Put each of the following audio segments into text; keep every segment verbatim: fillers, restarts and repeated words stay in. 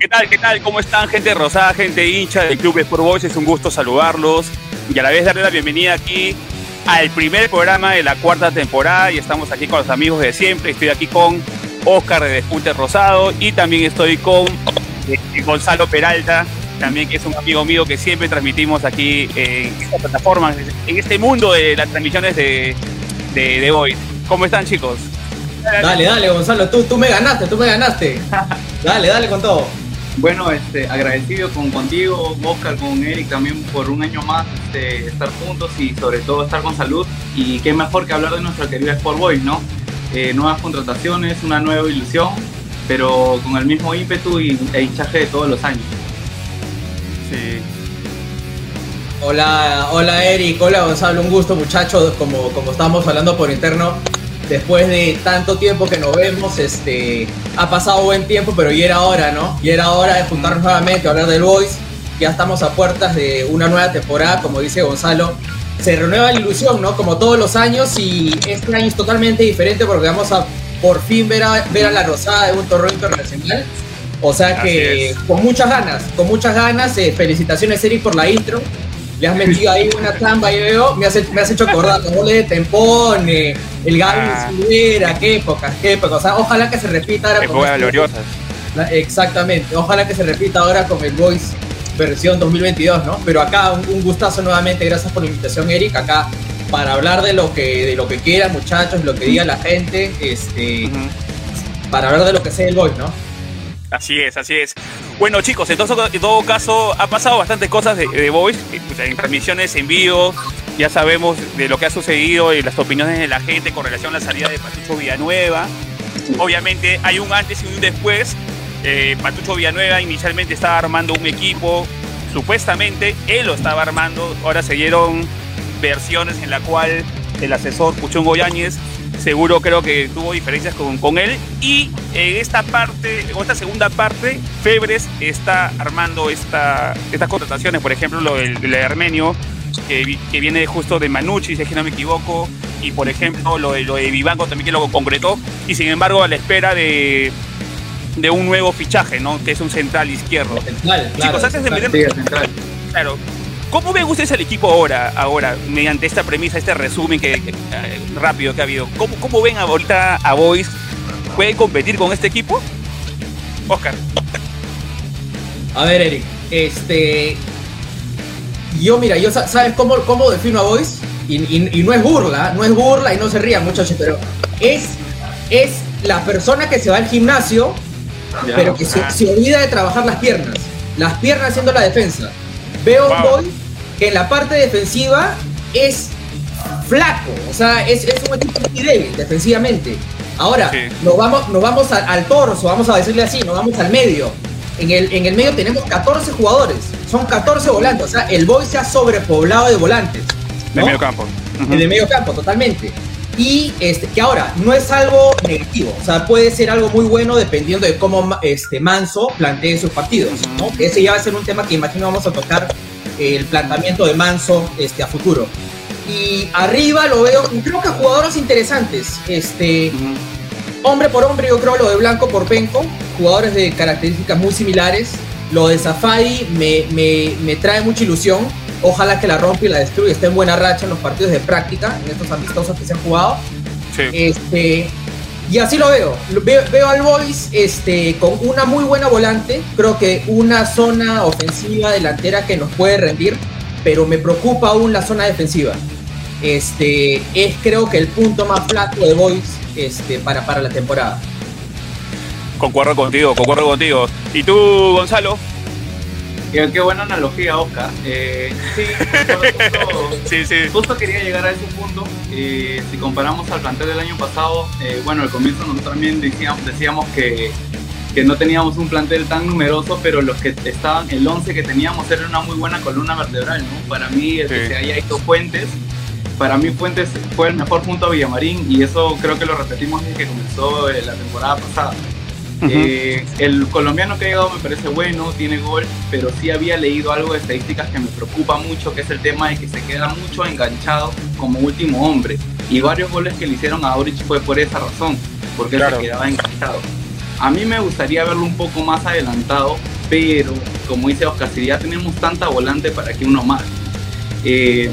¿Qué tal? ¿Qué tal? ¿Cómo están, gente rosada, gente hincha del Club Sport Boys? Es un gusto saludarlos y a la vez darle la bienvenida aquí al primer programa de la cuarta temporada, y estamos aquí con los amigos de siempre. Estoy aquí con Oscar de Despuntes Rosado y también estoy con eh, Gonzalo Peralta, también que es un amigo mío que siempre transmitimos aquí eh, en esta plataforma, en este mundo de las transmisiones de, de, de hoy. ¿Cómo están, chicos? Dale, dale, Gonzalo, tú, tú me ganaste, tú me ganaste. Dale, dale con todo. Bueno, este, agradecido con, contigo, Oscar, con Eric también por un año más de estar juntos y sobre todo estar con salud. Y qué mejor que hablar de nuestra querida Sport Boys, ¿no? Eh, nuevas contrataciones, una nueva ilusión, pero con el mismo ímpetu y, e hinchaje de todos los años. Sí. Hola, hola Eric, hola Gonzalo, un gusto, muchachos, como, como estábamos hablando por interno. Después de tanto tiempo que nos vemos, este, ha pasado buen tiempo, pero ya era hora, ¿no? Ya era hora de juntarnos nuevamente, hablar del Boys. Ya estamos a puertas de una nueva temporada, como dice Gonzalo. Se renueva la ilusión, ¿no? Como todos los años, y este año es totalmente diferente porque vamos a por fin ver a, ver a la Rosada de un torneo internacional. O sea que con muchas ganas, con muchas ganas. Eh, felicitaciones, Eric, por la intro. Le has metido ahí una trampa, yo veo, me has hecho, me has hecho acordar los goles de Tempone, el Gaby Silvera, ah. qué época, qué época. O sea, ojalá que se repita ahora con el Boys. Exactamente, ojalá que se repita ahora con el Boys versión dos mil veintidós, ¿no? Pero acá un, un gustazo nuevamente, gracias por la invitación, Eric, acá para hablar de lo que, de lo que quieran, muchachos, lo que diga la gente, este, uh-huh. para hablar de lo que sea el Boys, ¿no? Así es, así es. Bueno, chicos, entonces, en todo caso, ha pasado bastantes cosas de, de Boys, en transmisiones en vivo, ya sabemos de lo que ha sucedido y las opiniones de la gente con relación a la salida de Patucho Villanueva. Obviamente hay un antes y un después. Eh, Patucho Villanueva inicialmente estaba armando un equipo, supuestamente él lo estaba armando, ahora se dieron versiones en la cual el asesor Puchungo Yáñez seguro creo que tuvo diferencias con, con él, y en esta parte, en esta segunda parte, Febres está armando esta, estas contrataciones, por ejemplo, lo del, del Armenio, que, que viene justo de Manucci, si es que no me equivoco, y por ejemplo, lo de, lo de Vivanco también, que lo concretó, y sin embargo, a la espera de, de un nuevo fichaje, ¿no? Que es un central izquierdo. Central, claro. Chicos, antes de meternos... Claro. ¿Cómo ven ustedes el equipo ahora, ahora, mediante esta premisa, este resumen que, que, rápido que ha habido? ¿Cómo, cómo ven ahorita a Boys? ¿Pueden competir con este equipo? Oscar. A ver, Eric. Este, yo, mira, yo ¿sabes cómo, cómo defino a Boys? Y, y, y no es burla, no es burla y no se rían, muchachos, pero es, es la persona que se va al gimnasio, ya, pero que se, se olvida de trabajar las piernas. Las piernas haciendo la defensa. Veo un Boys que en la parte defensiva es flaco, o sea, es, es un equipo muy débil defensivamente. Ahora, sí. nos vamos, nos vamos a, al torso, vamos a decirle así, nos vamos al medio. En el, en el medio tenemos catorce jugadores, son catorce volantes, o sea, el Boys se ha sobrepoblado de volantes, ¿no? De medio campo. Uh-huh. De medio campo, totalmente. Y este, que ahora, no es algo negativo, o sea, puede ser algo muy bueno dependiendo de cómo este, Manso plantee sus partidos, ¿no? Ese ya va a ser un tema que imagino vamos a tocar, eh, el planteamiento de Manso este, a futuro. Y arriba lo veo, creo que jugadores interesantes, este, hombre por hombre, yo creo lo de Blanco por Penco, jugadores de características muy similares. Lo de Zafadi me, me, me trae mucha ilusión. Ojalá que la rompa y la destruya, esté en buena racha en los partidos de práctica, en estos amistosos que se han jugado. Sí. Este, y así lo veo. Veo, veo al Boys este, con una muy buena volante, creo que una zona ofensiva delantera que nos puede rendir, pero me preocupa aún la zona defensiva. Este, es creo que el punto más flaco de Boys este, para, para la temporada. Concuerdo contigo, concuerdo contigo. ¿Y tú, Gonzalo? Qué, qué buena analogía, Oscar. Eh, sí, justo, sí, sí, justo quería llegar a ese punto. Eh, si comparamos al plantel del año pasado, eh, bueno, al comienzo nosotros también decíamos, decíamos que, que no teníamos un plantel tan numeroso, pero los que estaban, el once que teníamos era una muy buena columna vertebral, ¿no? Para mí, el que sí. se haya hecho Fuentes, Para mí Fuentes fue el mejor junto a Villamarín, y eso creo que lo repetimos desde que comenzó la temporada pasada. Uh-huh. eh, el colombiano que ha llegado me parece bueno, tiene gol, pero sí había leído algo de estadísticas que me preocupa mucho, que es el tema de que se queda mucho enganchado como último hombre, y varios goles que le hicieron a Aurich fue por esa razón, porque claro, él se quedaba enganchado. A mí me gustaría verlo un poco más adelantado, pero como dice Oscar, si ya tenemos tanta volante, para que uno más. Eh,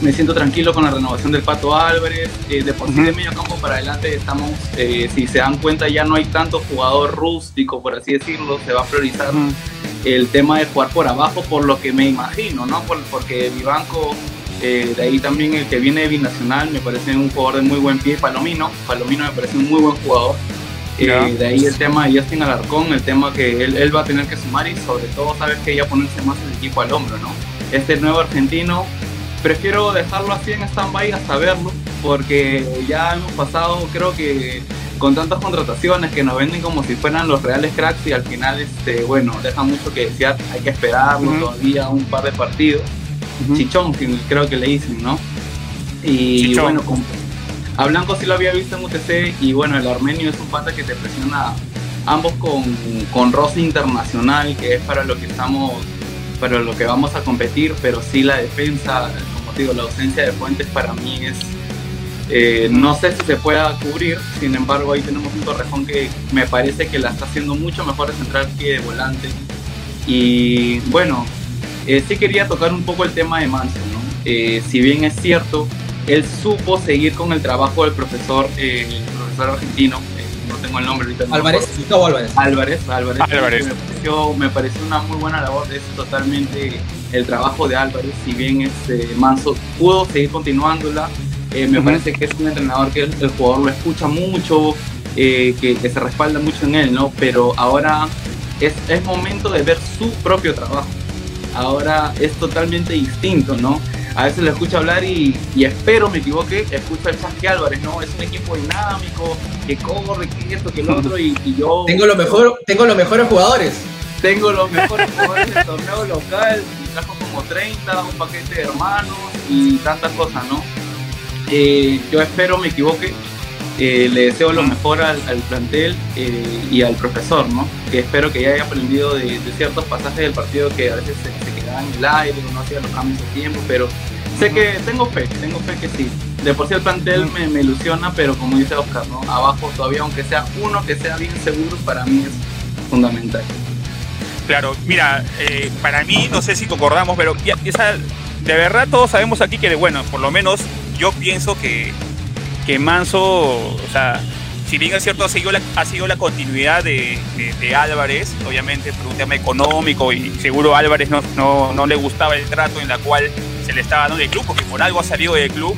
me siento tranquilo con la renovación del Pato Álvarez. Eh, de por sí, de medio campo para adelante estamos, eh, si se dan cuenta, ya no hay tanto jugador rústico, por así decirlo. Se va a priorizar el tema de jugar por abajo, por lo que me imagino, ¿no? Por, porque Vivanco, eh, de ahí también el que viene de Binacional, me parece un jugador de muy buen pie. Palomino, Palomino me parece un muy buen jugador. Eh, de ahí el tema de Justin Alarcón, el tema que él, él va a tener que sumar, y sobre todo, sabes que ya ponerse más el equipo al hombro, ¿no? Este nuevo argentino, prefiero dejarlo así en stand-by hasta verlo, porque ya hemos pasado, creo que con tantas contrataciones que nos venden como si fueran los reales cracks, y al final, este, bueno, deja mucho que desear. Hay que esperarlo uh-huh. todavía un par de partidos. Uh-huh. Chichón, creo que le dicen, ¿no? Y Chichón. Bueno, con, a Blanco sí lo había visto en U T C, y bueno, el Armenio es un pata que te presiona, ambos con, con roce internacional, que es para lo que estamos, para lo que vamos a competir, pero sí la defensa, como te digo, la ausencia de Fuentes para mí es, eh, no sé si se pueda cubrir. Sin embargo, ahí tenemos un Torrejón que me parece que la está haciendo mucho mejor de central que de volante. Y bueno, eh, sí quería tocar un poco el tema de Manso, ¿no? Eh, si bien es cierto, él supo seguir con el trabajo del profesor, eh, el profesor argentino, eh, no tengo el nombre ahorita. No Álvarez, Gustavo Álvarez. Álvarez, Álvarez. Álvarez. Me pareció, me pareció una muy buena labor, es totalmente el trabajo de Álvarez, si bien este, Manso pudo seguir continuándola. Eh, me uh-huh. parece que es un entrenador que el, el jugador lo escucha mucho, eh, que, que se respalda mucho en él, ¿no? Pero ahora es, es momento de ver su propio trabajo. Ahora es totalmente distinto, ¿no? A veces lo escucho hablar y, y espero me equivoque, escucho al Chasque Álvarez, ¿no? Es un equipo dinámico, que corre, que esto, que el otro, y, y yo... Tengo, lo mejor, tengo los mejores jugadores. Tengo los mejores jugadores del torneo local, trajo como treinta, un paquete de hermanos y tantas cosas, ¿no? Eh, yo espero me equivoque, eh, le deseo lo mejor al, al plantel eh, y al profesor, ¿no? Que espero que ya haya aprendido de, de ciertos pasajes del partido que a veces se, se quedaban en el aire, no hacían los cambios de tiempo, pero... Sé que tengo fe, tengo fe que sí. De por sí el plantel me, me ilusiona, pero como dice Oscar, ¿no? Abajo todavía, aunque sea uno que sea bien seguro, para mí es fundamental. Claro, mira, eh, para mí, no sé si concordamos, pero ya, esa, de verdad todos sabemos aquí que, bueno, por lo menos yo pienso que, que Manso, o sea, si bien es cierto, ha sido la, ha sido la continuidad de, de, de Álvarez, obviamente por un tema económico, y seguro a Álvarez no, no, no le gustaba el trato en la cual se le estaba dando el club, porque por algo ha salido del club.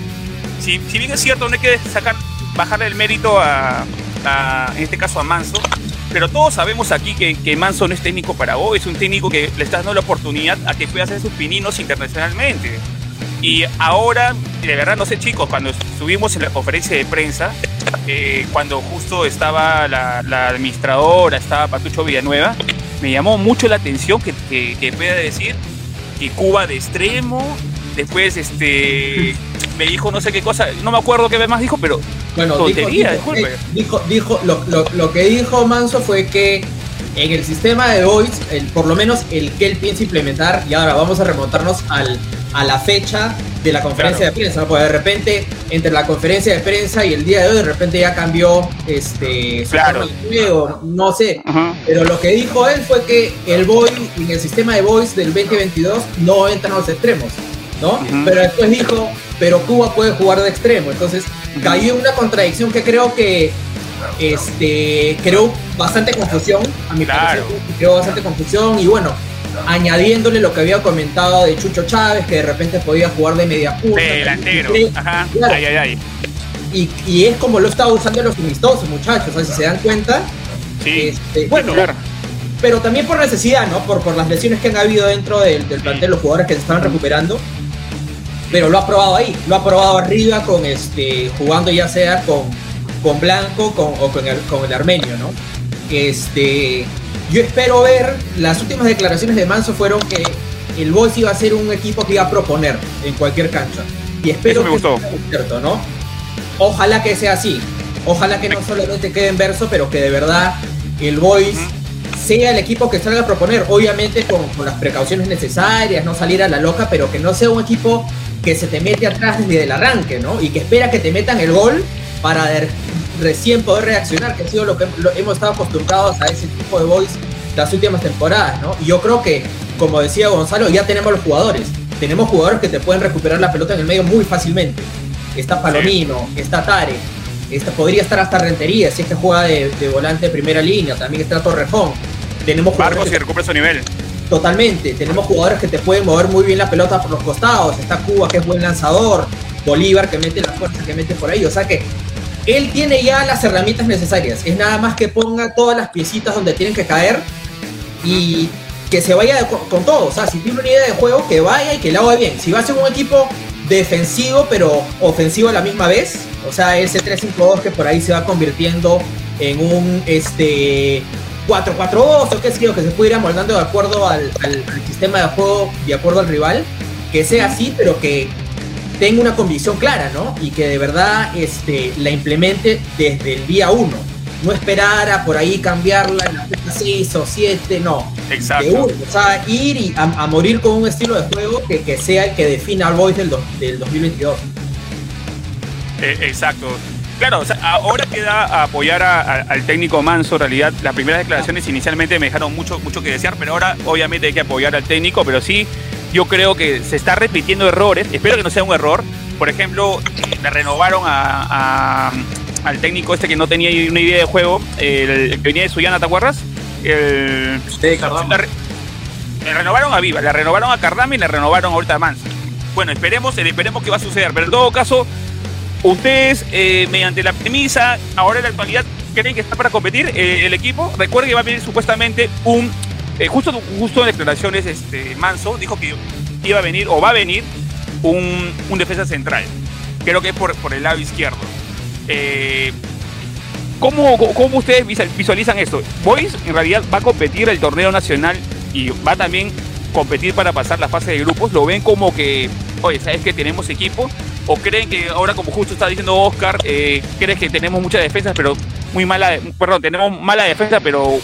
Si, si bien es cierto, no hay que sacar, bajarle el mérito a, a, en este caso, a Manso, pero todos sabemos aquí que, que Manso no es técnico para vos, es un técnico que le está dando la oportunidad a que pueda hacer sus pininos internacionalmente. Y ahora, de verdad, no sé, chicos, cuando estuvimos en la conferencia de prensa, eh, cuando justo estaba la, la administradora, estaba Patucho Villanueva, me llamó mucho la atención que, que, que pueda decir que Cuba de extremo. Después este me dijo no sé qué cosa, no me acuerdo qué más dijo, pero bueno, tontería, dijo, disculpe. Dijo, dijo, lo, lo, lo que dijo Manso fue que en el sistema de Boys, el, por lo menos el que él piensa implementar, y ahora vamos a remontarnos al, a la fecha de la conferencia claro. de prensa, porque de repente, entre la conferencia de prensa y el día de hoy, de repente ya cambió este claro. su juego, no sé. Uh-huh. Pero lo que dijo él fue que el Boys, en el sistema de Boys del veinte veintidós, no entran los extremos, ¿no? Uh-huh. Pero después dijo, pero Cuba puede jugar de extremo, entonces uh-huh. cayó una contradicción que creo que este, creó bastante confusión, a mi claro. parecer, creó bastante confusión, y bueno, añadiéndole lo que había comentado de Chucho Chávez, que de repente podía jugar de media punta, de delantero, ajá, claro. ay, ay, ay. Y, y es como lo estaba usando los amistosos, muchachos, ¿sabes? Si se dan cuenta, sí. este, bueno, claro. pero también por necesidad, ¿no? Por, por las lesiones que han habido dentro del, del plantel, sí. los jugadores que se estaban recuperando. Pero lo ha probado ahí, lo ha probado arriba con este, jugando ya sea con, con Blanco con, o con el, con el Armenio, ¿no? Este, yo espero ver, las últimas declaraciones de Manso fueron que el Boys iba a ser un equipo que iba a proponer en cualquier cancha. Y espero que sea cierto, ¿no? Ojalá que sea así. Ojalá que no solamente quede en verso, pero que de verdad el Boys sea el equipo que salga a proponer. Obviamente con, con las precauciones necesarias, no salir a la loca, pero que no sea un equipo que se te mete atrás desde el arranque, ¿no? Y que espera que te metan el gol para de, recién poder reaccionar, que ha sido lo que lo, hemos estado acostumbrados a ese tipo de Boys las últimas temporadas, ¿no? Y yo creo que, como decía Gonzalo, ya tenemos los jugadores. Tenemos jugadores que te pueden recuperar la pelota en el medio muy fácilmente. Está Palomino, está Tarek, está, podría estar hasta Rentería, si es que juega de, de volante de primera línea. También está Torrejón. Tenemos Marcos y recupera su nivel. Totalmente. Tenemos jugadores que te pueden mover muy bien la pelota por los costados. Está Cuba, que es buen lanzador. Bolívar, que mete la fuerza, que mete por ahí. O sea que él tiene ya las herramientas necesarias. Es nada más que ponga todas las piecitas donde tienen que caer y que se vaya con, con todo. O sea, si tiene una idea de juego, que vaya y que la haga bien. Si va a ser un equipo defensivo, pero ofensivo a la misma vez, o sea, ese tres cinco dos que por ahí se va convirtiendo en un este cuatro cuatro dos, o qué sé yo, que se pudiera moldando de acuerdo al, al, al sistema de juego, de acuerdo al rival, que sea así, pero que tenga una convicción clara, ¿no? Y que de verdad este, la implemente desde el día uno. No esperar a por ahí cambiarla en la fecha seis o siete, no. Exacto. De uno, o sea, ir y a, a morir con un estilo de juego que, que sea el que defina al Boys del, do, del dos mil veintidós. Eh, exacto. Claro, o sea, ahora queda a apoyar a, a, al técnico Manso. En realidad, las primeras declaraciones inicialmente me dejaron mucho, mucho que desear, pero ahora obviamente hay que apoyar al técnico, pero sí, yo creo que se está repitiendo errores. Espero que no sea un error. Por ejemplo, le renovaron a... a al técnico este que no tenía una idea de juego, el que venía de Suyana, ¿te acuerdas? El, sí, Cardama. Re, le renovaron a Viva, le renovaron a Cardama y le renovaron ahorita a Manso. Bueno, esperemos, esperemos que va a suceder, pero en todo caso, ustedes, eh, mediante la premisa, ahora en la actualidad, ¿creen que está para competir eh, el equipo? Recuerden que va a venir supuestamente un... Eh, justo, justo en declaraciones, este, Manso dijo que iba a venir, o va a venir, un, un defensa central. Creo que es por, por el lado izquierdo. Eh, ¿cómo, ¿Cómo ustedes visualizan esto? Boys en realidad va a competir el torneo nacional y va también a competir para pasar la fase de grupos. ¿Lo ven como que, oye, sabes que tenemos equipo? ¿O creen que ahora, como justo está diciendo Oscar, eh, crees que tenemos muchas defensas, pero muy mala, perdón, tenemos mala defensa, pero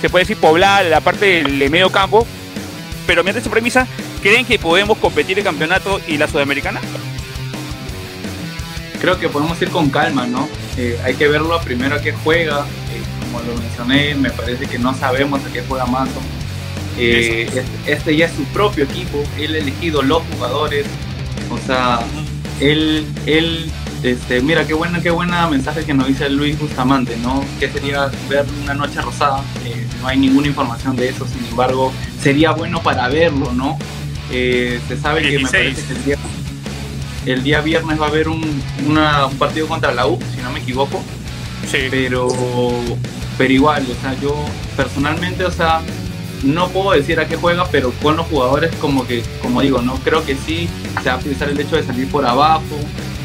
se puede decir poblada la parte del medio campo? Pero mediante su premisa, ¿creen que podemos competir el campeonato y la Sudamericana? Creo que podemos ir con calma, ¿no? Eh, hay que verlo primero a qué juega. Eh, como lo mencioné, me parece que no sabemos a qué juega Manso. Eh, este, este ya es su propio equipo. Él ha elegido los jugadores. O sea, él, él este, mira, qué buena, qué buena mensaje que nos dice Luis Bustamante, ¿no? Que sería ver una noche rosada. Eh, no hay ninguna información de eso, sin embargo, sería bueno para verlo, ¿no? Eh, se sabe que me parece que el día... El día viernes va a haber un, una, un partido contra la U, si no me equivoco. Sí. Pero, pero igual, o sea, yo personalmente, o sea, no puedo decir a qué juega, pero con los jugadores, como que, como digo, no creo que sí se va a utilizar el hecho de salir por abajo,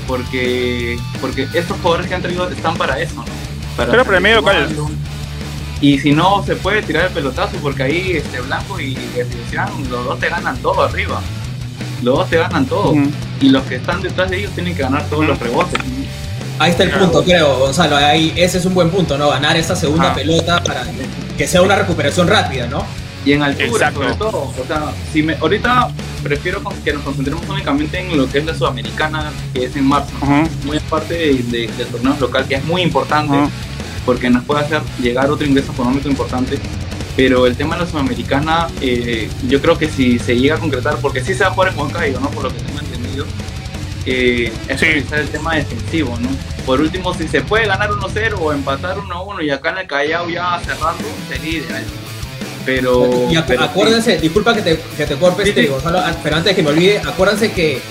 porque, porque estos jugadores que han traído están para eso, ¿no? Para pero primero, ¿cuál es? Y si no, se puede tirar el pelotazo, porque ahí este Blanco y Cristian, los dos te ganan todo arriba. Los dos te ganan todo. Uh-huh. Y los que están detrás de ellos tienen que ganar todos los rebotes. Ahí está el punto, creo, Gonzalo. Ahí, ese es un buen punto, ¿no? Ganar esa segunda ah. pelota para que sea una recuperación rápida, ¿no? Y en altura, exacto, sobre todo. O sea, si me, ahorita prefiero que nos concentremos únicamente en lo que es la Sudamericana, que es en marzo. Uh-huh. Muy aparte de, de, del torneo local, que es muy importante, uh-huh, porque nos puede hacer llegar otro ingreso económico importante. Pero el tema de la Sudamericana, eh, yo creo que si se llega a concretar, porque sí se va a jugar en Huancayo, ¿no? Por lo que tengo entendido, eh, es realizar el tema defensivo, ¿no? Por último, si se puede ganar uno cero o empatar uno uno y acá en el Callao ya cerrando, sería ideal. Pero... Y acu pero acuérdense, sí. disculpa que te, que te corte, sí, este, sí. Gonzalo, pero antes de que me olvide, acuérdense que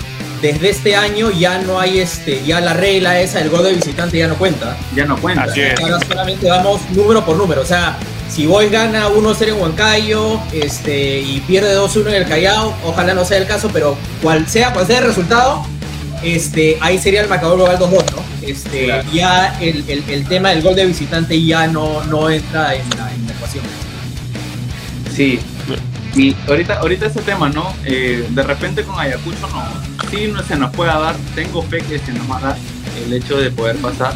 desde este año ya no hay este, ya la regla esa, el gol de visitante ya no cuenta. Ya no cuenta. Así es. Ahora solamente vamos número por número, o sea... Si Boys gana uno cero en Huancayo este, y pierde dos uno en el Callao, ojalá no sea el caso, pero cual sea, cual sea el resultado, este, ahí sería el marcador global dos dos, ¿no? Este, claro. Ya el, el, el tema del gol de visitante ya no, no entra en la, en la ecuación. Sí, Y ahorita, ahorita ese tema, ¿no? Eh, de repente con Ayacucho no, sí no se nos pueda dar, tengo fe que se nos va a dar el hecho de poder pasar,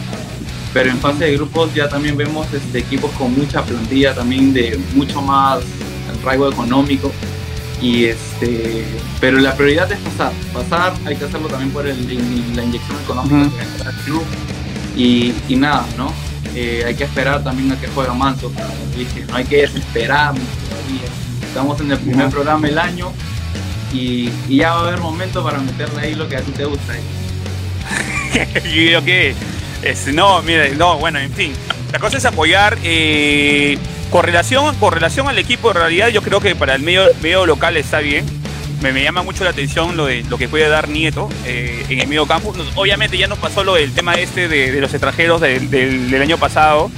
pero en fase de grupos ya también vemos este, equipos con mucha plantilla, también de mucho más rango económico, y este, pero la prioridad es pasar, pasar hay que hacerlo también por el, el, la inyección económica uh-huh. que entra al club, y, y nada, ¿no? Eh, hay que esperar también a que juegue Manso, no hay que desesperarnos todavía. Estamos en el primer uh-huh. programa del año y, y ya va a haber momento para meterle ahí lo que a ti te gusta. Yo digo que, no, mire, no, bueno, en fin, la cosa es apoyar. Eh, con, relación, con relación al equipo, en realidad yo creo que para el medio, medio local está bien. Me, me llama mucho la atención lo, de, lo que puede dar Nieto eh, en el medio campo. Obviamente ya nos pasó lo del tema este de, de los extranjeros del, del, del año pasado,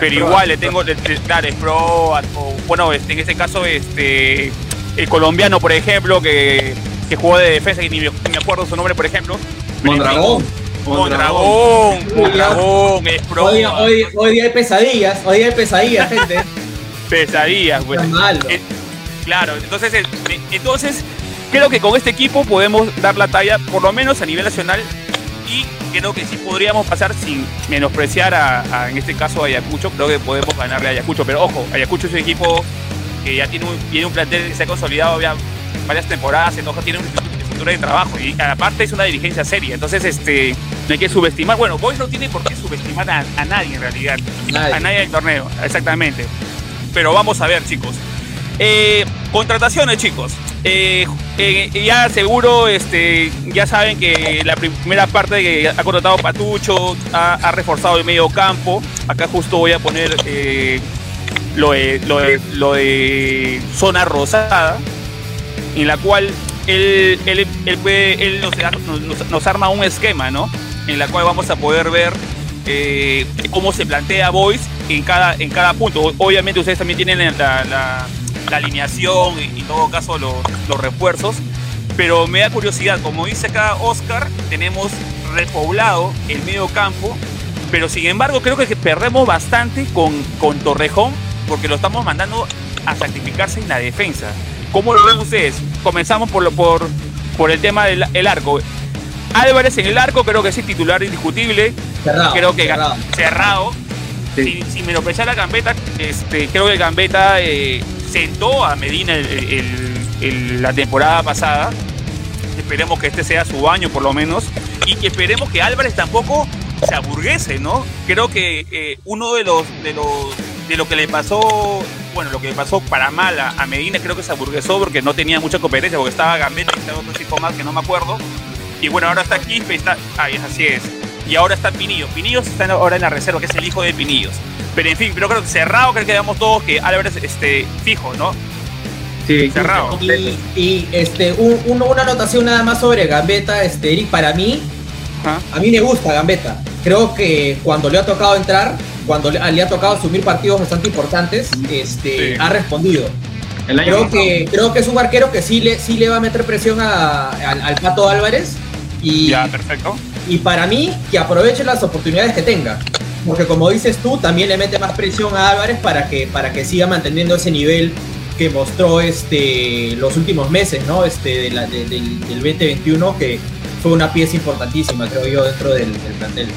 pero pro, igual le tengo, le, le, claro, es pro, o, bueno, este, en este caso este, el colombiano, por ejemplo, que, que jugó de defensa, que ni me, ni me acuerdo su nombre, por ejemplo. Mondragón. Mondragón, Mondragón, es pro. Hoy, hoy, hoy día hay pesadillas, hoy día hay pesadillas, gente. Pesadillas, güey. Pues. Claro, entonces, entonces creo que con este equipo podemos dar la talla, por lo menos a nivel nacional, y creo que sí podríamos pasar sin menospreciar a, a en este caso a Ayacucho. Creo que podemos ganarle a Ayacucho, pero ojo, Ayacucho es un equipo que ya tiene un, tiene un plantel que se ha consolidado ya varias temporadas, entonces tiene una estructura de trabajo y aparte es una dirigencia seria, entonces este, no hay que subestimar, bueno, Boys no tiene por qué subestimar a, a nadie en realidad, nadie. a nadie del torneo, exactamente, pero vamos a ver, chicos. Eh, contrataciones, chicos, eh, eh, ya seguro este, ya saben que la primera parte que ha contratado Patucho ha, ha reforzado el medio campo. Acá justo voy a poner eh, lo, de, lo, de, lo de zona rosada, en la cual él, él, él, puede, él nos, nos, nos arma un esquema, ¿no? En la cual vamos a poder ver eh, cómo se plantea Boys en cada, en cada punto. Obviamente ustedes también tienen la, la la alineación y en todo caso los, los refuerzos, pero me da curiosidad, como dice acá Oscar, tenemos repoblado el medio campo, pero sin embargo creo que perdemos bastante con, con Torrejón, porque lo estamos mandando a sacrificarse en la defensa. ¿Cómo lo ven ustedes? Comenzamos por, lo, por, por el tema del el arco. Álvarez en el arco, creo que es el titular indiscutible, cerrado, creo que cerrado, cerrado. Sí. Sin, sin menospreciar a Gambetta, este, creo que Gambetta eh, sentó a Medina el, el, el, la temporada pasada. Esperemos que este sea su año por lo menos, y que esperemos que Álvarez tampoco se aburguese, ¿no? Creo que eh, uno de los, de los de lo que le pasó, bueno, lo que le pasó para mal a, a Medina, creo que se aburguesó porque no tenía mucha competencia, porque estaba Gambetta y estaba otro chico más que no me acuerdo, y bueno, ahora está Quispe, está, ahí es, así es. Y ahora está Pinillos. Pinillos está ahora en la reserva, que es el hijo de Pinillos. Pero en fin, pero creo que cerrado, creo que damos todos que Álvarez este, fijo, ¿no? Sí, cerrado. Y, y este, un, un, una anotación nada más sobre Gambetta, este, Eric, para mí, ¿ah? A mí me gusta Gambetta. Creo que cuando le ha tocado entrar, cuando le, le ha tocado asumir partidos bastante importantes, este, sí. ha respondido. El año creo, que, creo que es un arquero que sí le, sí le va a meter presión a, al, al Pato Álvarez. Y, ya, perfecto. Y para mí, que aproveche las oportunidades que tenga. Porque como dices tú, también le mete más presión a Álvarez para que, para que siga manteniendo ese nivel que mostró este, los últimos meses, ¿no? Este, de la, de, del, del veinte veintiuno, que fue una pieza importantísima, creo yo, dentro del, del plantel.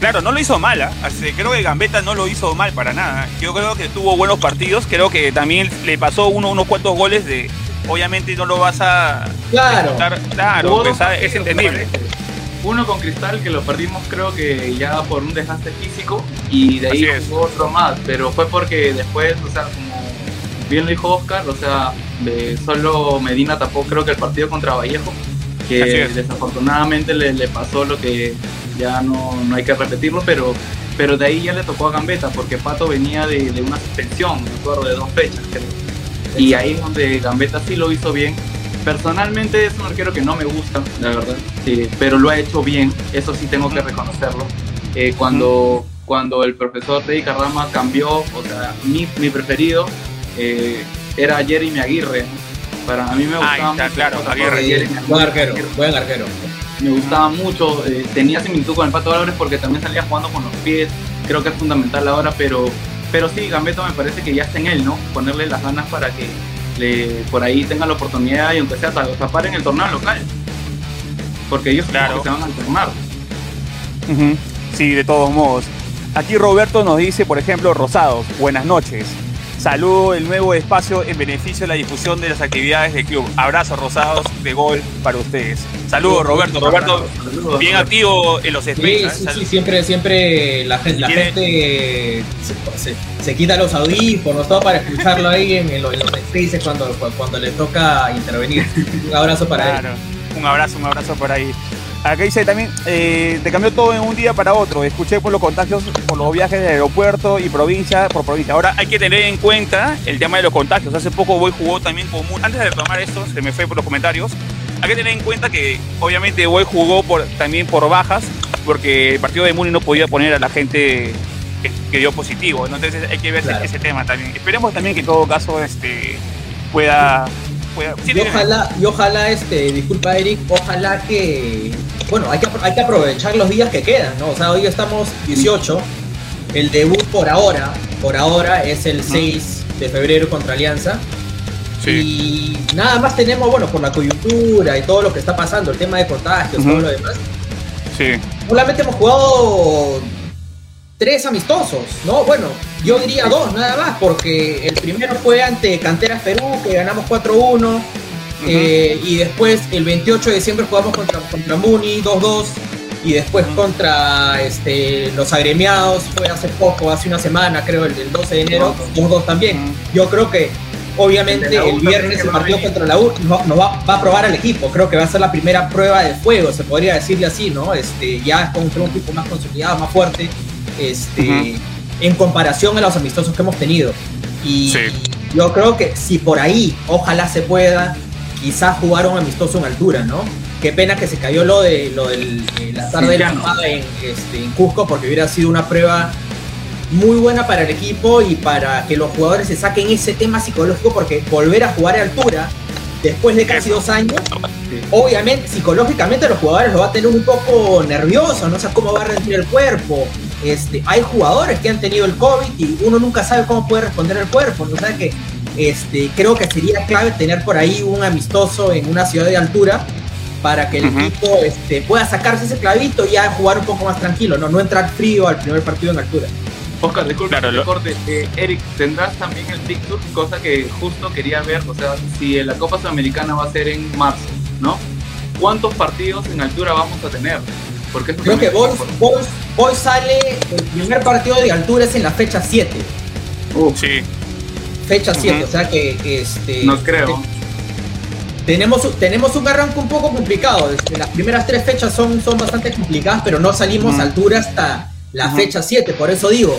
Claro, no lo hizo mal, ¿eh? Creo que Gambetta no lo hizo mal para nada. Yo creo que tuvo buenos partidos, creo que también le pasó uno, unos cuantos goles de... Obviamente no lo vas a... Claro, contar, claro, pues, es entendible. Uno con Cristal, que lo perdimos creo que ya por un desgaste físico, y de ahí jugó otro más, pero fue porque después, o sea, como bien lo dijo Oscar, o sea, de solo Medina tapó creo que el partido contra Vallejo, que desafortunadamente le, le pasó lo que ya no, no hay que repetirlo, pero, pero de ahí ya le tocó a Gambetta, porque Pato venía de, de una suspensión, me acuerdo, de dos fechas, creo. Y ahí es donde Gambetta sí lo hizo bien. Personalmente es un arquero que no me gusta, la verdad, eh, pero lo ha hecho bien, eso sí tengo que reconocerlo. Eh, cuando, cuando el profesor Teddy Carrama cambió, o sea, mi, mi preferido eh, era Jeremy Aguirre. Para a mí me gustaba mucho, claro, Aguirre, buen arquero, buen arquero. Me gustaba mucho, eh, tenía similitud con el Pato Álvarez porque también salía jugando con los pies, creo que es fundamental ahora, pero, pero sí, Gambetta me parece que ya está en él, ¿no? Ponerle las ganas para que le, por ahí tengan la oportunidad y aunque sea tapar en el torneo local, porque ellos claro. se van a alternar. Uh-huh. Sí, de todos modos. Aquí Roberto nos dice, por ejemplo, Rosado, buenas noches. Saludo el nuevo espacio en beneficio de la difusión de las actividades del club. Abrazos rosados de gol para ustedes. Saludos, Roberto. Roberto, saludos, bien Roberto. Activo en los streams. Sí, sí, sí, siempre, siempre la gente, la gente se, se, se quita los audífonos, todo para escucharlo ahí en, en los streams cuando, cuando le toca intervenir. Un abrazo para claro. él. Un abrazo, un abrazo por ahí. Acá dice también, eh, te cambió todo en un día para otro. Escuché por los contagios, por los viajes del aeropuerto y provincia por provincia. Ahora hay que tener en cuenta el tema de los contagios. Hace poco Boy jugó también con Muni. Antes de retomar esto, se me fue por los comentarios. Hay que tener en cuenta que obviamente Boy jugó por, también por bajas, porque el partido de Muni no podía poner a la gente que, que dio positivo, ¿no? Entonces hay que ver claro. ese, ese tema también. Esperemos también que en todo caso este, pueda... Sí, y ojalá, y ojalá este, disculpa Eric, ojalá que, bueno, hay que, hay que aprovechar los días que quedan, ¿no? O sea, hoy estamos dieciocho, el debut por ahora, por ahora es el seis de febrero contra Alianza. Sí. Y nada más tenemos, bueno, por la coyuntura y todo lo que está pasando, el tema de contagios, uh-huh. todo lo demás. Sí. Solamente hemos jugado tres amistosos, ¿no? Bueno, yo diría dos nada más, porque el primero fue ante Canteras Perú, que ganamos cuatro uno, uh-huh. eh, y después el veintiocho de diciembre jugamos contra, contra Muni, dos dos, y después uh-huh. contra este, los Agremiados, fue hace poco, hace una semana, creo, el, el doce de enero, dos dos también. Uh-huh. Yo creo que, obviamente, el viernes el partido contra la U no, no va, va a probar al equipo, creo que va a ser la primera prueba de fuego, se podría decirle así, ¿no? Este, ya es contra un equipo más consolidado, más fuerte, Este, uh-huh. en comparación a los amistosos que hemos tenido. Y sí. yo creo que si por ahí, ojalá se pueda, quizás jugar un amistoso en altura, ¿no? Qué pena que se cayó lo de, lo del, eh, la tarde sí, de la no. en, este, en Cusco, porque hubiera sido una prueba muy buena para el equipo y para que los jugadores se saquen ese tema psicológico, porque volver a jugar a altura después de casi dos años, sí. obviamente, psicológicamente los jugadores lo va a tener un poco nervioso, no sé cómo va a rendir el cuerpo. Este, hay jugadores que han tenido el COVID y uno nunca sabe cómo puede responder el cuerpo, ¿no? O sea que este, creo que sería clave tener por ahí un amistoso en una ciudad de altura para que el uh-huh. equipo este, pueda sacarse ese clavito y ya jugar un poco más tranquilo, no, no entrar frío al primer partido en altura. Oscar, disculpe, claro, corte. Eh, Eric, tendrás también el picture, cosa que justo quería ver, o sea, si la Copa Sudamericana va a ser en marzo, ¿no? ¿Cuántos partidos en altura vamos a tener? Porque creo que Boys, Boys, Boys sale, el primer partido de altura es en la fecha siete. Uh, sí. Fecha uh-huh. siete, o sea que... este No creo. Tenemos, tenemos un arranque un poco complicado, este, las primeras tres fechas son, son bastante complicadas, pero no salimos uh-huh. a altura hasta la uh-huh. fecha siete, por eso digo,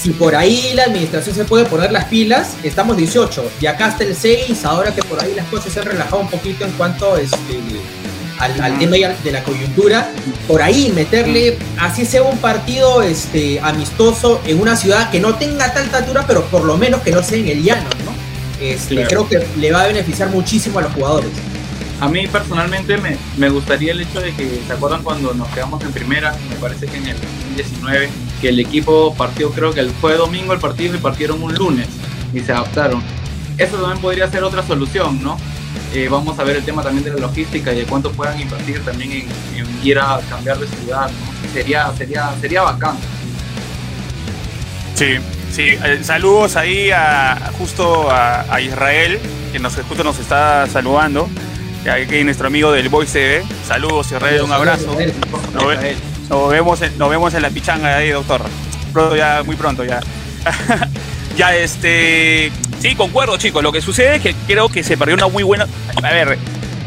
si por ahí la administración se puede poner las pilas, estamos dieciocho, y acá hasta el seis, ahora que por ahí las cosas se han relajado un poquito en cuanto este, al, uh-huh. al tema de la coyuntura, por ahí meterle, así sea un partido este, amistoso en una ciudad que no tenga tanta altura, pero por lo menos que no sea en el llano, ¿no? Este, claro. Creo que le va a beneficiar muchísimo a los jugadores. A mí personalmente me, me gustaría el hecho de que, ¿se acuerdan cuando nos quedamos en primera? Me parece que en el dos mil diecinueve, que el equipo partió, creo que el, fue domingo el partido y partieron un lunes y se adaptaron. Eso también podría ser otra solución, ¿no? Eh, vamos a ver el tema también de la logística y de cuánto puedan invertir también en, en ir a cambiar de ciudad, ¿no? Sería, sería, sería bacán. Sí, sí. Saludos ahí a, justo a, a Israel, que nos, justo nos está saludando. Aquí nuestro amigo del Boy C B. Saludos, Israel, un abrazo. Nos, ve, nos, vemos en, nos vemos en la pichanga ahí, doctor. Pronto ya, muy pronto ya. ya este... Sí, concuerdo, chicos. Lo que sucede es que creo que se perdió una muy buena... A ver,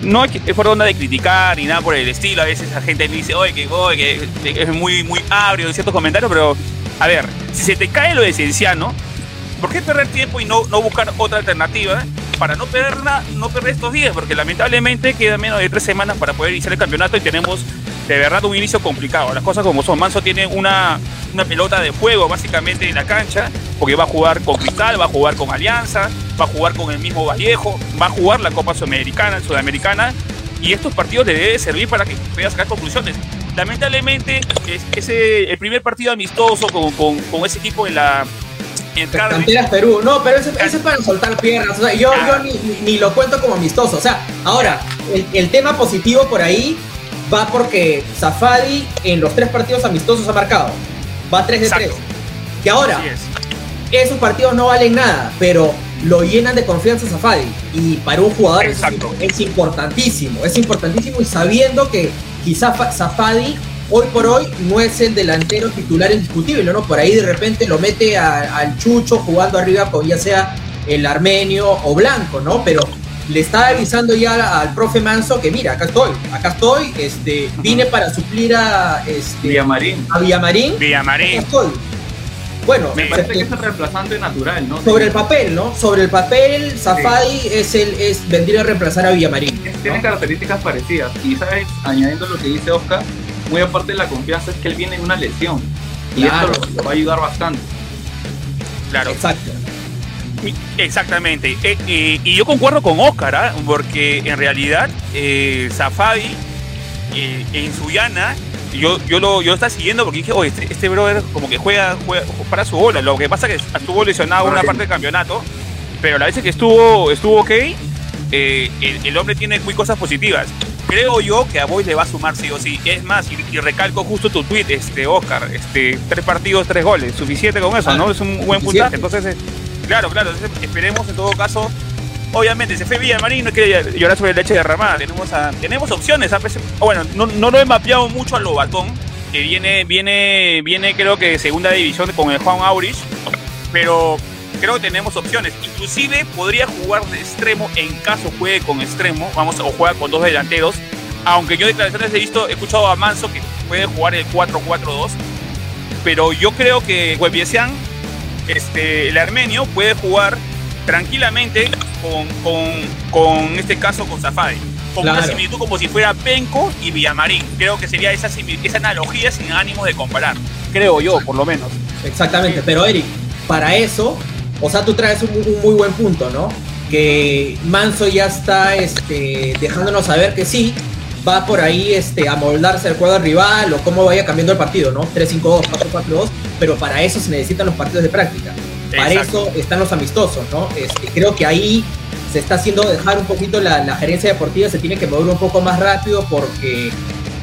no es por onda de criticar ni nada por el estilo. A veces la gente me dice, oye, que, oy, que es muy, muy agrio en ciertos comentarios, pero... A ver, si se te cae lo de Cienciano, ¿por qué perder tiempo y no, no buscar otra alternativa? Para no perder, na, no perder estos días, porque lamentablemente quedan menos de tres semanas para poder iniciar el campeonato y tenemos de verdad un inicio complicado. Las cosas como son, Manso tiene una, una pelota de fuego básicamente en la cancha, porque va a jugar con Cristal, va a jugar con Alianza, va a jugar con el mismo Vallejo, va a jugar la Copa Sudamericana, Sudamericana, y estos partidos le deben servir para que pueda sacar conclusiones. Lamentablemente, ese, el primer partido amistoso con, con, con ese equipo en la... entrar. Canteras Perú, no, pero eso, eso es para soltar piernas. O sea, yo, ah. yo ni, ni lo cuento como amistoso. O sea, ahora, el, el tema positivo por ahí va porque Zafadi en los tres partidos amistosos ha marcado. Va tres de tres. Y ahora, esos partidos no valen nada, pero lo llenan de confianza Zafadi. Y para un jugador es, es importantísimo. Es importantísimo, y sabiendo que quizá Zafadi hoy por hoy no es el delantero titular indiscutible, ¿no? Por ahí de repente lo mete a, al Chucho jugando arriba con ya sea el Armenio o Blanco, ¿no? Pero le está avisando ya al profe Manso que mira, acá estoy, acá estoy, este, vine para suplir a este, Villamarín. A Villamarín. Villamarín. Acá estoy. Bueno, me parece este, que es el reemplazante natural, ¿no? Sobre el papel, ¿no? Sobre el papel, Zafadi sí. es el es vendría a reemplazar a Villamarín. Tiene ¿no? características parecidas. Y sabes, añadiendo lo que dice Oscar, muy aparte de la confianza es que él viene de una lesión. Y claro, esto lo, lo va a ayudar bastante. Claro. Exacto. Exactamente. Eh, eh, y yo concuerdo con Oscar, ¿eh? Porque en realidad eh, Zafadi eh, en Sullana, yo, yo, lo, yo lo estaba siguiendo porque dije, oye, este, este brother como que juega, juega para su bola. Lo que pasa es que estuvo lesionado una parte del campeonato, pero la vez que estuvo, estuvo ok, eh, el, el hombre tiene muy cosas positivas. Creo yo que a Boy le va a sumar sí o sí. Es más, y, y recalco justo tu tweet, este, Oscar, este, tres partidos, tres goles, suficiente con eso, ¿no? Es un buen puntaje. Entonces, eh, claro, claro, entonces esperemos en todo caso. Obviamente, se fue Villamarín, no quiere llorar sobre leche derramada. Tenemos, a, tenemos opciones. A veces, bueno, no, no lo he mapeado mucho al Lobatón, que viene, viene, viene creo que de segunda división con el Juan Aurich, pero creo que tenemos opciones. Inclusive podría jugar de extremo, en caso juegue con extremo, vamos, o juega con dos delanteros. Aunque yo declaraciones he visto, he escuchado a Manso que puede jugar el cuatro cuatro dos, pero yo creo que Hueviesian, este, el armenio, puede jugar tranquilamente con, con, con este caso con Zafadi, con claro, una similitud como si fuera Penco y Villamarín. Creo que sería esa, esa analogía sin ánimo de comparar, creo yo, por lo menos. Exactamente, sí. Pero Eric, para eso, o sea, tú traes un, un muy buen punto, ¿no? Que Manso ya está este, dejándonos saber que sí, va por ahí este, a moldarse el juego al rival o cómo vaya cambiando el partido, ¿no? tres cinco dos, cuatro cuatro dos, pero para eso se necesitan los partidos de práctica. Para exacto, eso están los amistosos, ¿no? Este, creo que ahí se está haciendo dejar un poquito la, la gerencia deportiva, se tiene que mover un poco más rápido porque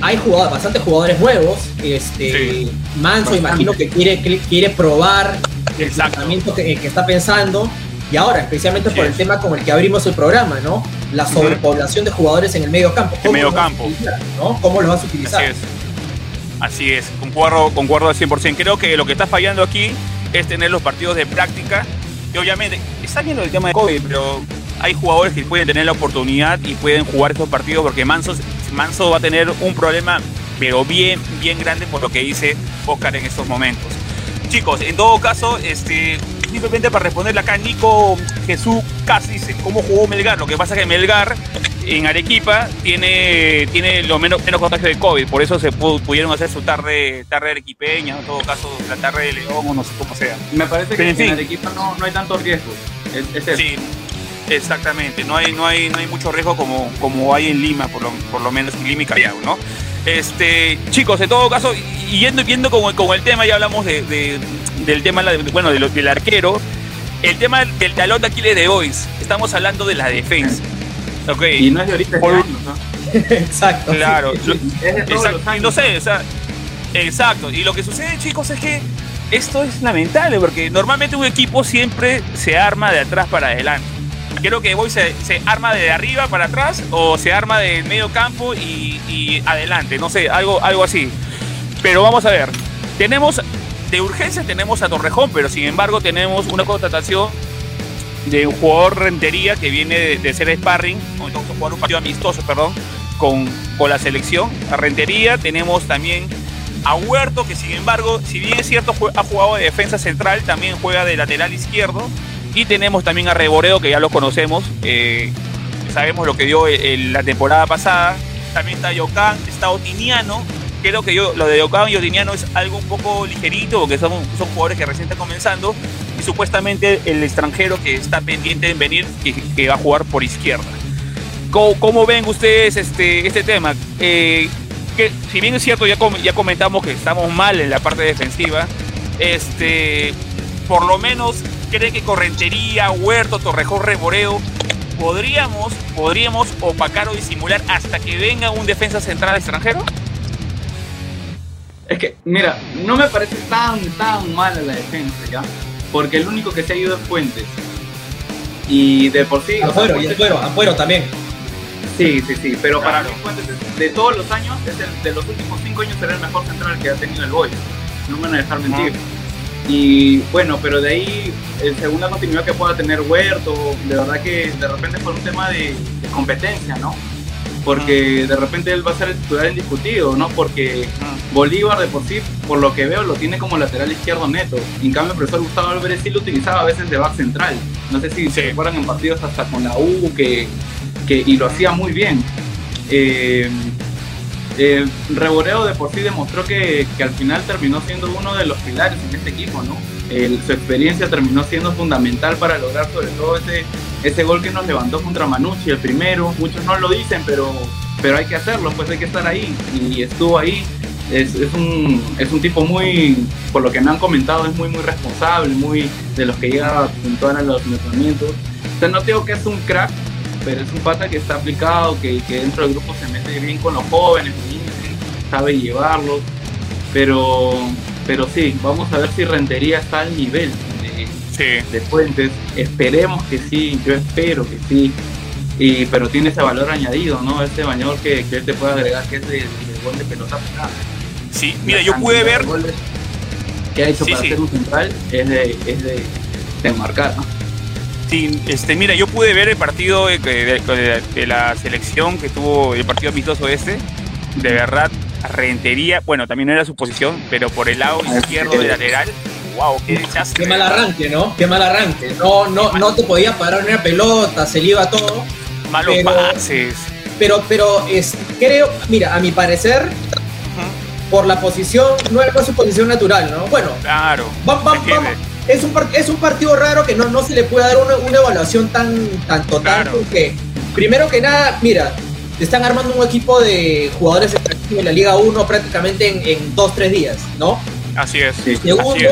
hay jugadores, bastantes jugadores nuevos. Este, sí, Manso, bastante, imagino que quiere, que quiere probar el tratamiento que, que está pensando. Y ahora, especialmente sí, por el tema con el que abrimos el programa, ¿no? La sobrepoblación de jugadores en el medio campo. El medio campo. ¿No? ¿Cómo los vas a utilizar? Así es. Así es. Concuerdo, concuerdo al cien por ciento. Creo que lo que está fallando aquí es tener los partidos de práctica. Y obviamente, está viendo el tema de COVID, pero hay jugadores que pueden tener la oportunidad y pueden jugar estos partidos, porque Manso, Manso va a tener un problema, pero bien, bien grande por lo que dice Oscar en estos momentos. Chicos, en todo caso, este, simplemente para responderle acá, Nico Jesús casi dice, ¿cómo jugó Melgar? Lo que pasa es que Melgar en Arequipa tiene, tiene lo menos, menos contagio de COVID, por eso se pudo, pudieron hacer su tarde, tarde arequipeña, en todo caso la tarde de León o no sé cómo sea. Me parece que en, fin, en Arequipa no, no hay tanto riesgo. Es, es sí, exactamente, no hay, no hay, no hay mucho riesgo como, como hay en Lima, por lo, por lo menos en Lima y Callao, ¿no? Este, chicos, en todo caso, yendo, yendo con, con el tema, ya hablamos de, de, del tema de, bueno, de lo, del arquero, el tema del talón de Aquiles de hoy, estamos hablando de la defensa. Okay. Y no es de ahorita, Por, años, ¿no? Exacto. Claro. Sí, sí, sí. Es exacto, y no sé, o sea, exacto. Y lo que sucede, chicos, es que esto es lamentable, porque normalmente un equipo siempre se arma de atrás para adelante. Creo que Boy se, se arma de arriba para atrás o se arma del medio campo y, y adelante, no sé, algo, algo así. Pero vamos a ver, tenemos de urgencia tenemos a Torrejón, pero sin embargo tenemos una contratación de un jugador Rentería que viene de, de ser sparring, o entonces jugar un partido amistoso, perdón, con, con la selección. A Rentería tenemos también a Huerto, que sin embargo, si bien es cierto, ha jugado de defensa central, también juega de lateral izquierdo. Y tenemos también a Reboredo, que ya los conocemos, eh, sabemos lo que dio el, el, la temporada pasada. También está Yocán, está Otiniano. Creo que yo, lo de Yocán y Otiniano es algo un poco ligerito, porque son, son jugadores que recién están comenzando. Y supuestamente el extranjero que está pendiente de venir, que, que va a jugar por izquierda. ¿Cómo, cómo ven ustedes este, este tema? Eh, que, si bien es cierto, ya, com- ya comentamos que estamos mal en la parte defensiva, este... por lo menos creen que con Rentería, Huerto, Torrejón, Reboreo, podríamos, podríamos opacar o disimular hasta que venga un defensa central extranjero? Es que, mira, no me parece tan, tan mala la defensa, ¿ya? Porque el único que se ha ido es Fuentes. Y de por sí... Ampuero, o sea, y Ampuero, Ampuero también. Sí, sí, sí, pero claro, para mí Fuentes es, de todos los años, es el, de los últimos cinco años será el mejor central que ha tenido el Boy. No me van a dejar mentir. No. Y bueno, pero de ahí, el segunda continuidad que pueda tener Huerto, de verdad que de repente es por un tema de, de competencia, ¿no? Porque de repente él va a ser el titular indiscutido, ¿no? Porque Bolívar de por sí, por lo que veo, lo tiene como lateral izquierdo neto. En cambio, el profesor Gustavo Álvarez sí lo utilizaba a veces de back central. No sé si sí. se recuerdan en partidos hasta con la U, que, que, y lo hacía muy bien. Eh, eh, Reboreo de por sí demostró que, que al final terminó siendo uno de los pilares en este equipo, ¿no? El, su experiencia terminó siendo fundamental para lograr sobre todo ese, ese gol que nos levantó contra Manucci, el primero. Muchos no lo dicen, pero, pero hay que hacerlo, pues hay que estar ahí, y estuvo ahí. Es, es, un, es un tipo muy, por lo que me han comentado, es muy muy responsable, muy de los que llega a puntuar a los entrenamientos. O sea, no digo que es un crack, pero es un pata que está aplicado, que, que dentro del grupo se mete bien con los jóvenes, sabe llevarlos, pero... Pero sí, vamos a ver si Rentería está al nivel de, sí. de Fuentes. Esperemos que sí, yo espero que sí. Y, pero tiene ese valor añadido, ¿no? Ese valor que, que él te puede agregar, que es el gol de pelota parada. Sí, mira, la yo pude ver... que ha hecho sí, para sí. hacer un central es de, es de, de marcar, ¿no? Sí, este, mira, yo pude ver el partido de, de, de, de la selección que tuvo el partido amistoso este. De verdad... Rentería, bueno, también no era su posición, pero por el lado izquierdo del lateral, wow, qué desastre. Qué mal arranque, ¿no? Qué mal arranque. No, no, no te podía parar una pelota, se le iba todo. Malos pero, pases. Pero, pero es, creo, mira, a mi parecer, uh-huh. por la posición, no era su posición natural, ¿no? Bueno, claro. Vamos, vamos, vamos. Es un, es un partido raro que no, no se le puede dar una, una evaluación tan, tan total, claro. Porque, primero que nada, mira, están armando un equipo de jugadores de la Liga uno prácticamente en, en dos, tres días, ¿no? Así es. Sí, segundo, así es.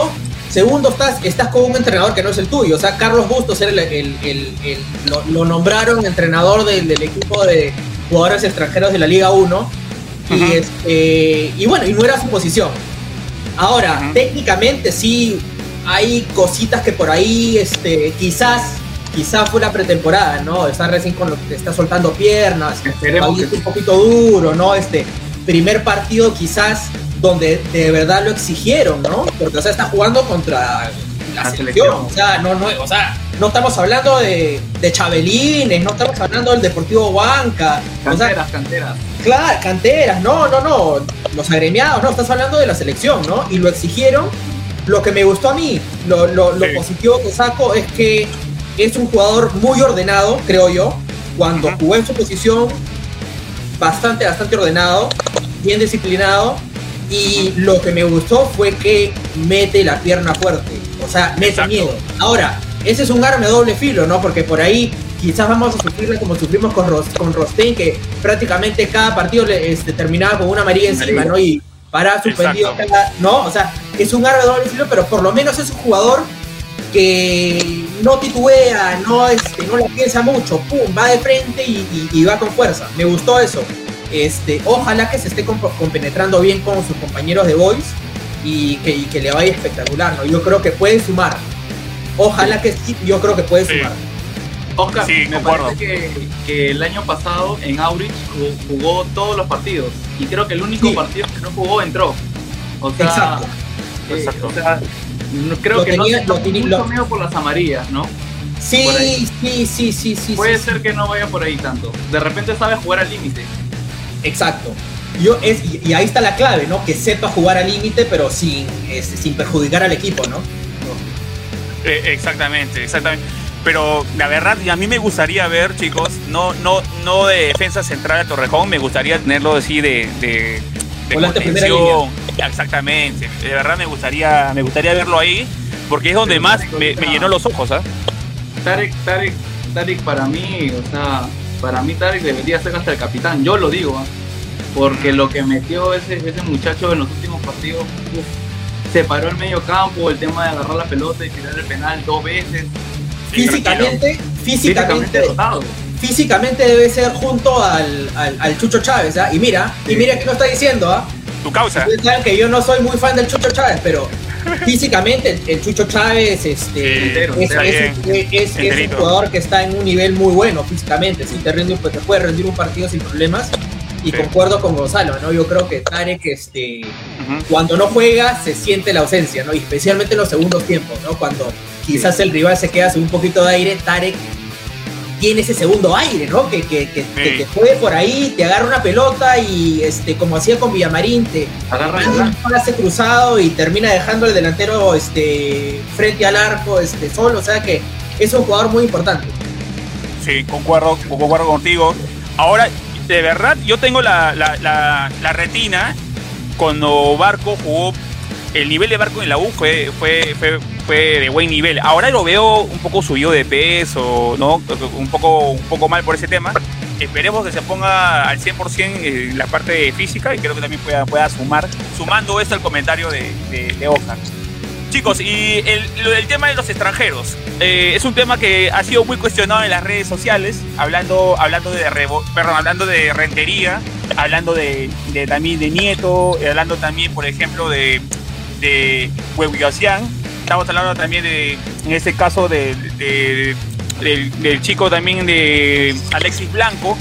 segundo estás, estás con un entrenador que no es el tuyo. O sea, Carlos Bustos era el, el, el, el, lo, lo nombraron entrenador del, del equipo de jugadores extranjeros de la Liga uno. Uh-huh. Y, es, eh, y bueno, y no era su posición. Ahora, uh-huh. técnicamente sí hay cositas que por ahí este, quizás... Quizás fue la pretemporada, ¿no? Está recién con lo que está soltando piernas, Esperemos que... un poquito duro, ¿no? Este primer partido quizás donde de verdad lo exigieron, ¿no? Porque, o sea, está jugando contra la, la selección. selección. O sea, no, no, o sea, no estamos hablando de, de Chabelines, no estamos hablando del Deportivo Huanca. Canteras, o sea, canteras. Claro, canteras, no, no, no. Los agremiados, no, estás hablando de la selección, ¿no? Y lo exigieron. Lo que me gustó a mí, lo, lo, lo sí. positivo que saco es que es un jugador muy ordenado, creo yo. Cuando jugó en su posición, bastante, bastante ordenado, bien disciplinado. Y lo que me gustó fue que mete la pierna fuerte. O sea, mete Exacto. miedo. Ahora, ese es un arma de doble filo, ¿no? Porque por ahí quizás vamos a sufrirle como sufrimos con, Ros- con Rostén, que prácticamente cada partido le, este, terminaba con una amarilla encima, ¿no? Y paraba suspendido cada, ¿no? O sea, es un arma de doble filo, pero por lo menos es un jugador que no titubea, no, este, no la piensa mucho, pum, va de frente y, y, y va con fuerza. Me gustó eso. Este, ojalá que se esté comp- compenetrando bien con sus compañeros de Boys y que, y que le vaya espectacular, ¿no? Yo creo que puede sumar. Ojalá que sí, yo creo que puede sí. sumar. Oscar, sí, me parece que, que el año pasado en Aurich jugó todos los partidos y creo que el único sí. partido que no jugó entró. O sea, Exacto. Eh, Exacto. O sea, No, creo lo que tenía, no tiene mucho miedo por las amarillas, ¿no? Sí, sí, sí, sí, sí. Puede sí, ser sí. que no vaya por ahí tanto. De repente sabe jugar al límite. Exacto. Yo es, y ahí está la clave, ¿no? Que sepa jugar al límite, pero sin, es, sin perjudicar al equipo, ¿no? Eh, exactamente, exactamente. Pero la verdad, a mí me gustaría ver, chicos, no, no, no de defensa central a Torrejón, me gustaría tenerlo así de... de de contención, exactamente. De verdad me gustaría, me gustaría verlo ahí, porque es donde sí, más me, me llenó los ojos, ¿ah? ¿eh? Tarek, Tarek, Tarek para mí, o sea, para mí Tarek debería ser hasta el capitán, yo lo digo, ¿eh? Porque lo que metió ese, ese muchacho en los últimos partidos, uf, se paró el medio campo, el tema de agarrar la pelota y tirar el penal dos veces. Físicamente, sí, físicamente, físicamente, físicamente debe ser junto al, al, al Chucho Chávez, ¿eh? Y mira, sí. y mira qué lo está diciendo, ¿ah? ¿eh? Tu causa. Ustedes saben que yo no soy muy fan del Chucho Chávez, pero físicamente el, el Chucho Chávez este, sí, entero, es, es, es, es un jugador que está en un nivel muy bueno físicamente, sí, te, rinde, te puede rendir un partido sin problemas. Y sí. concuerdo con Gonzalo, ¿no? Yo creo que Tarek, este, uh-huh. cuando no juega, se siente la ausencia, ¿no? Y especialmente en los segundos tiempos, ¿no? Cuando quizás sí. el rival se queda sin un poquito de aire, Tarek tiene ese segundo aire, ¿no? Que, que, que, sí. que te juegue por ahí, te agarra una pelota y, este, como hacía con Villamarín, te agarra un pase cruzado y termina dejando al delantero, este, frente al arco, este, solo. O sea que es un jugador muy importante. Sí, concuerdo, concuerdo contigo. Ahora, de verdad, yo tengo la, la, la, la retina cuando Barco jugó. El nivel de Barco en la U fue, fue, fue, fue de buen nivel. Ahora lo veo un poco subido de peso, ¿no? Un poco, un poco mal por ese tema. Esperemos que se ponga al cien por ciento en la parte física y creo que también pueda, pueda sumar, sumando esto al comentario de, de, de Oscar. Chicos, y el, el tema de los extranjeros eh, es un tema que ha sido muy cuestionado en las redes sociales, hablando, hablando de Rebo, perdón, hablando de Rentería, hablando de, de también de Nieto, hablando también, por ejemplo, de de Huehuillasian. Estamos hablando también de, en este caso, de, de, de, del, del chico también de Alexis Blanco.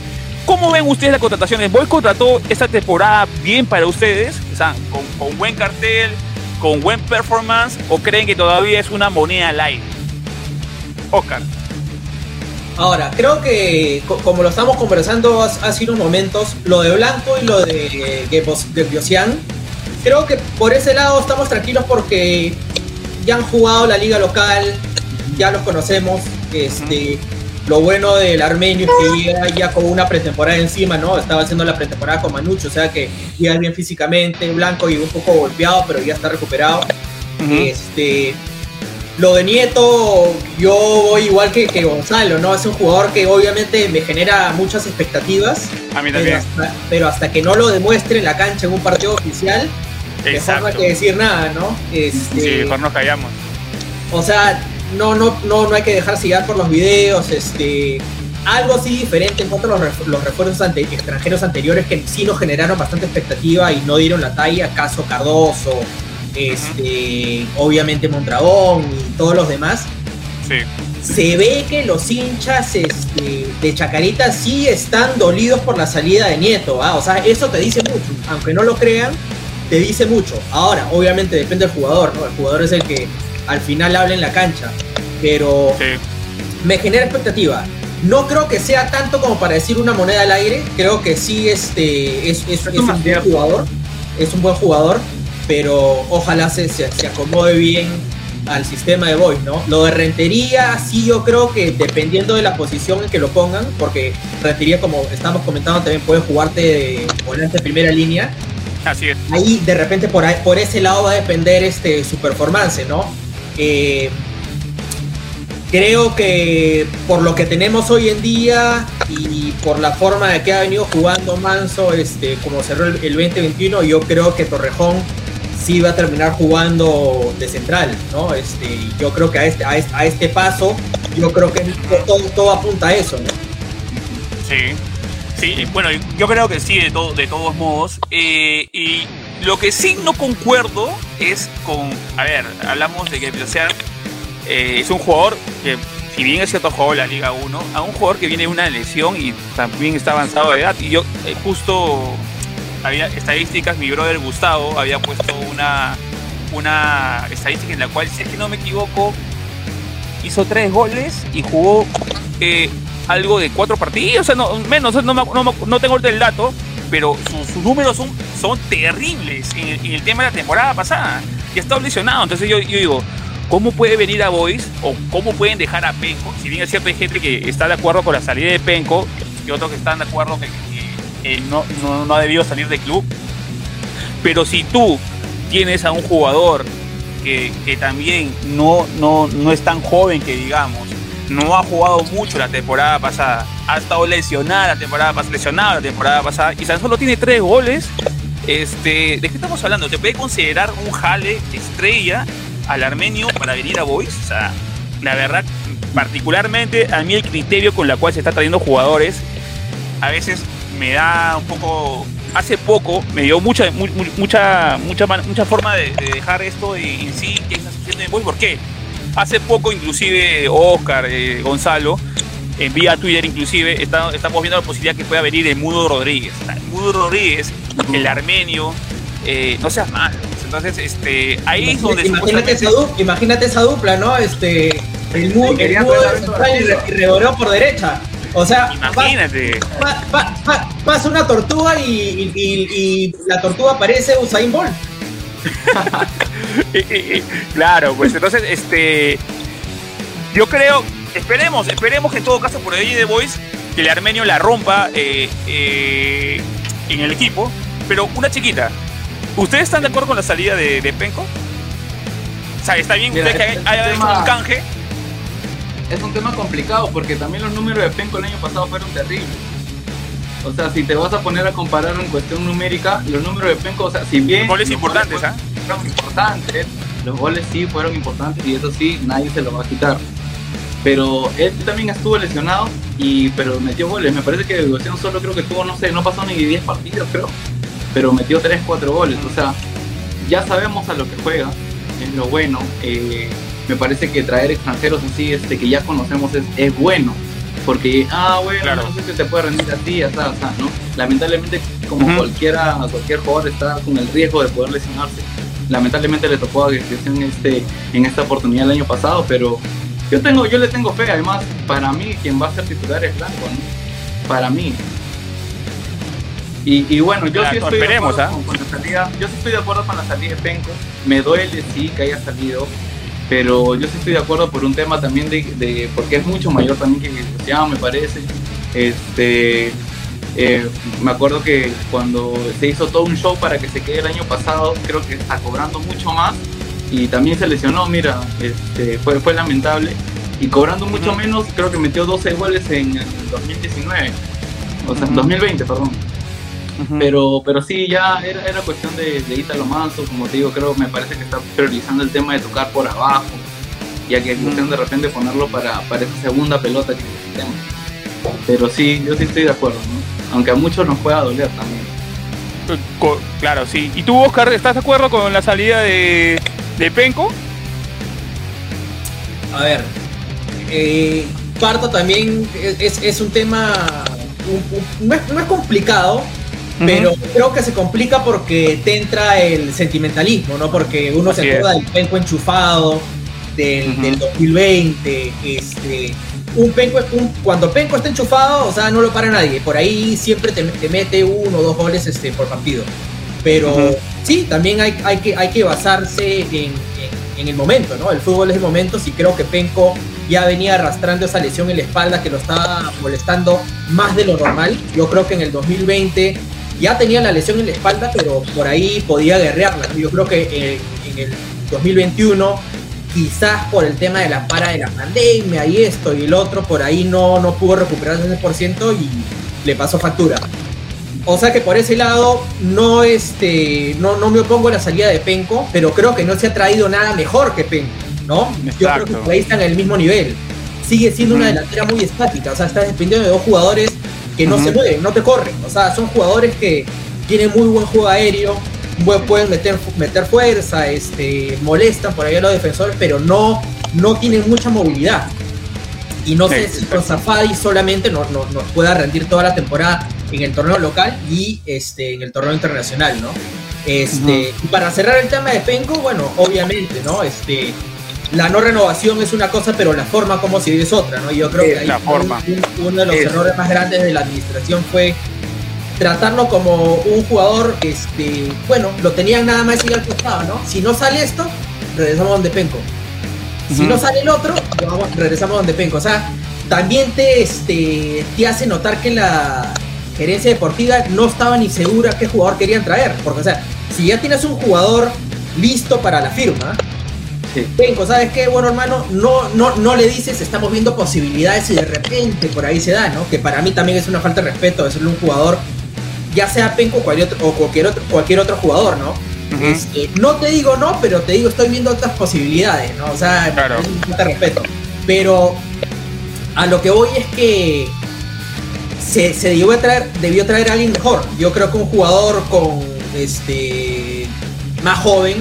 ¿Cómo ven ustedes las contrataciones? ¿Boy contrató esta temporada bien para ustedes? O sea, con, con buen cartel, con buen performance, o creen que todavía es una moneda al aire? Oscar. Ahora, creo que como lo estamos conversando hace unos momentos, lo de Blanco y lo de, de, de Biosian, creo que por ese lado estamos tranquilos porque ya han jugado la liga local, ya los conocemos. Este, lo bueno del Armenio es que llega ya con una pretemporada encima, ¿no? Estaba haciendo la pretemporada con Manucho, o sea que llega bien físicamente. Blanco llegó un poco golpeado, pero ya está recuperado. Uh-huh. Este, lo de Nieto, yo voy igual que, que Gonzalo, ¿no? Es un jugador que obviamente me genera muchas expectativas. A mí también. Pero hasta, pero hasta que no lo demuestre en la cancha en un partido oficial, mejor no hay que decir nada, ¿no? Este, sí, mejor nos callamos. O sea, no, no, no, no hay que dejar cigar por los videos. Este, algo sí diferente en cuanto a los, los refuerzos ante, extranjeros anteriores que sí nos generaron bastante expectativa y no dieron la talla, caso Cardoso, este, uh-huh. obviamente Mondragón y todos los demás. Sí. Se ve que los hinchas este, de Chacarita sí están dolidos por la salida de Nieto, ¿ah? O sea, eso te dice mucho, aunque no lo crean. Te dice mucho. Ahora, obviamente depende del jugador, ¿no? El jugador es el que al final habla en la cancha. Pero sí. me genera expectativa. No creo que sea tanto como para decir una moneda al aire. Creo que sí este, es, es, es un buen jugador. Es un buen jugador. Pero ojalá se, se, se acomode bien al sistema de Boys, ¿no? Lo de Rentería, sí, yo creo que dependiendo de la posición en que lo pongan, porque Rentería, como estamos comentando, también puede jugarte de volante de primera línea. Así es. Ahí de repente por, ahí, por ese lado va a depender este, su performance, ¿no? Eh, creo que por lo que tenemos hoy en día y por la forma de que ha venido jugando Manso, este, como cerró el, el veinte veintiuno, yo creo que Torrejón sí va a terminar jugando de central, ¿no? Este, yo creo que a este, a este, a este paso, yo creo que todo, todo apunta a eso, ¿no? Sí. Sí, bueno, yo creo que sí, de, todo, de todos modos. Eh, y lo que sí no concuerdo es con... A ver, hablamos de que o sea, eh, es un jugador que, si bien es cierto, jugó la Liga uno, a un jugador que viene de una lesión y también está avanzado de edad. Y yo eh, justo había estadísticas, mi brother Gustavo había puesto una, una estadística en la cual, si es que no me equivoco, hizo tres goles y jugó... Eh, algo de cuatro partidos, o sea, no, menos, no, no, no, no tengo el dato, pero sus, sus números son, son terribles en el, en el tema de la temporada pasada, y está lesionado. Entonces yo, yo digo, ¿cómo puede venir a Boys o cómo pueden dejar a Penco? Si bien es cierto, hay gente que está de acuerdo con la salida de Penco y otros que están de acuerdo que, que, que no, no, no ha debido salir del club, pero si tú tienes a un jugador que, que también no, no, no es tan joven que digamos, no ha jugado mucho la temporada pasada, ha estado lesionado la temporada pasada, lesionado la temporada pasada y tan solo tiene tres goles, Este, ¿de qué estamos hablando? ¿Te puede considerar un jale estrella al Armenio para venir a Boys? O sea, la verdad, particularmente a mí el criterio con la cual se está trayendo jugadores a veces me da un poco... Hace poco me dio mucha mu mucha mucha mucha forma de, de dejar esto en sí, que está sucediendo en Boys. ¿Por qué? Hace poco inclusive Oscar, eh, Gonzalo, en vía Twitter inclusive, está, estamos viendo la posibilidad que pueda venir el Mudo Rodríguez. El Mudo Rodríguez, el Armenio, eh, no seas malo. Entonces, este, ahí es donde... Imagínate, esa, dupla, imagínate esa dupla, ¿no? Este, el Mudo el el y, y reboró por derecha. O sea, imagínate. Pasa, pasa, pasa, pasa una tortuga y, y, y, y la tortuga parece Usain Bolt. Claro, pues entonces, este, yo creo... Esperemos, esperemos que en todo caso por ahí de Boys que el Armenio la rompa eh, eh, en el equipo. Pero una chiquita, ¿ustedes están de acuerdo con la salida de, de Penco? O sea, ¿está bien? Mira, ustedes es, que haya hecho un canje. Es un tema complicado porque también los números de Penco el año pasado fueron terribles. O sea, si te vas a poner a comparar en cuestión numérica, los números de Penco, o sea, si bien... Los goles los importantes, goles ¿eh? Fueron importantes, los goles sí fueron importantes y eso sí, nadie se lo va a quitar. Pero él también estuvo lesionado, y pero metió goles. Me parece que de evolución solo creo que estuvo, no sé, no pasó ni diez partidos, creo. Pero metió tres, cuatro goles. O sea, ya sabemos a lo que juega, es lo bueno. Eh, me parece que traer extranjeros así, este, que ya conocemos, es, es bueno. Porque, ah, bueno, claro, no sé si te puede rendir así, o sea, ¿no? Lamentablemente, como uh-huh. cualquiera, cualquier jugador está con el riesgo de poder lesionarse. Lamentablemente le tocó agresión este, en esta oportunidad el año pasado, pero... Yo tengo, yo le tengo fe, además, para mí quien va a ser titular es Blanco, ¿no? Para mí. Y, y bueno, yo, claro, sí estoy de acuerdo, ¿eh? con, con la salida, yo sí estoy de acuerdo con la salida de Penco. Me duele, sí, que haya salido, pero yo sí estoy de acuerdo por un tema también de, de porque es mucho mayor también que Cristiano, me parece. Este, eh, me acuerdo que cuando se hizo todo un show para que se quede el año pasado, creo que está cobrando mucho más. Y también se lesionó, mira, este, fue, fue lamentable. Y cobrando mucho uh-huh. menos, creo que metió doce goles en el dos mil diecinueve. O sea, en uh-huh. dos mil veinte, perdón. Uh-huh. Pero pero sí, ya era, era cuestión de, de Ítalo Manso, como te digo, creo, me parece que está priorizando el tema de tocar por abajo. Y a que uh-huh. de repente ponerlo para, para esa segunda pelota que necesitamos. Pero sí, yo sí estoy de acuerdo, ¿no? Aunque a muchos nos pueda doler también. Claro, sí. ¿Y tú, Oscar, estás de acuerdo con la salida de... ¿De Penco? A ver, eh, parto también, es, es, es un tema, un, un, no, es, no es complicado, uh-huh. pero creo que se complica porque te entra el sentimentalismo, ¿no? Porque uno Así se acuerda del Penco enchufado, del, uh-huh. del dos mil veinte, este, un Penco, un, cuando Penco está enchufado, o sea, no lo para nadie, por ahí siempre te, te mete uno o dos goles este, por partido. Pero uh-huh. sí, también hay, hay, que, hay que basarse en, en, en el momento, ¿no? El fútbol es el momento, sí creo que Penco ya venía arrastrando esa lesión en la espalda que lo estaba molestando más de lo normal. Yo creo que en el dos mil veinte ya tenía la lesión en la espalda, pero por ahí podía guerrearla, ¿no? Yo creo que en, en el dos mil veintiuno, quizás por el tema de la para de la pandemia y esto y el otro, por ahí no, no pudo recuperarse al cien por ciento y le pasó factura. O sea que por ese lado no, este, no, no me opongo a la salida de Penco, pero creo que no se ha traído nada mejor que Penco, ¿no? Exacto. Yo creo que por ahí están en el mismo nivel. Sigue siendo uh-huh. una delantera muy estática, o sea, estás dependiendo de dos jugadores que no uh-huh. se mueven, no te corren. O sea, son jugadores que tienen muy buen juego aéreo, pueden meter, meter fuerza, este, molestan por ahí a los defensores, pero no, no tienen mucha movilidad. Y no sé si con Zafadi solamente nos, nos, nos pueda rendir toda la temporada en el torneo local y este, en el torneo internacional, ¿no? Este, uh-huh. Para cerrar el tema de Penco, bueno, obviamente, ¿no? Este, la no renovación es una cosa, pero la forma como se dio es otra, ¿no? Yo creo es que ahí la forma. Un, uno de los es. errores más grandes de la administración fue tratarlo como un jugador, este, bueno, lo tenían nada más ir al costado, ¿no? Si no sale esto, regresamos donde Penco. Si uh-huh. no sale el otro, vamos, regresamos donde Penco. O sea, también te, este, te hace notar que la gerencia deportiva no estaba ni segura qué jugador querían traer. Porque, o sea, si ya tienes un jugador listo para la firma, sí. Penco, ¿sabes qué? Bueno, hermano, no, no, no le dices, estamos viendo posibilidades y de repente por ahí se da, ¿no? Que para mí también es una falta de respeto decirle a un jugador ya sea Penco o cualquier otro, o cualquier otro, cualquier otro jugador, ¿no? Uh-huh. Este, no te digo no, pero te digo, estoy viendo otras posibilidades, ¿no? O sea, claro, me falta respeto. Pero a lo que voy es que se, se debió traer, debió traer a alguien mejor. Yo creo que un jugador con este más joven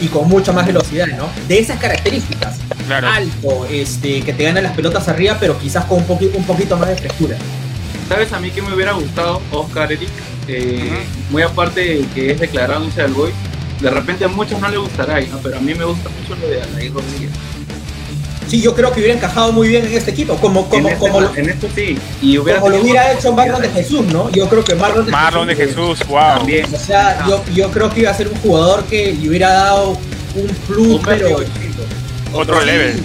y con mucha más velocidad, ¿no? De esas características. Claro. Alto, este, que te ganan las pelotas arriba, pero quizás con un, poqu- un poquito más de frescura. ¿Sabes a mí que me hubiera gustado, Oscar, Eric? Eh, uh-huh. Muy aparte de que es declarado hincha del Boy, de repente a muchos no le gustará, ¿no? Pero a mí me gusta mucho lo de Alain Rodríguez. Sí, yo creo que hubiera encajado muy bien en este equipo, como como en este, como en esto sí, y hubiera como lo hubiera hecho Marlon de Jesús, ¿no? Yo creo que Marlon de Marlon Jesús, de Jesús, wow. También. O sea, no. yo yo creo que iba a ser un jugador que le hubiera dado un plus, un pero otro, otro level. Sí.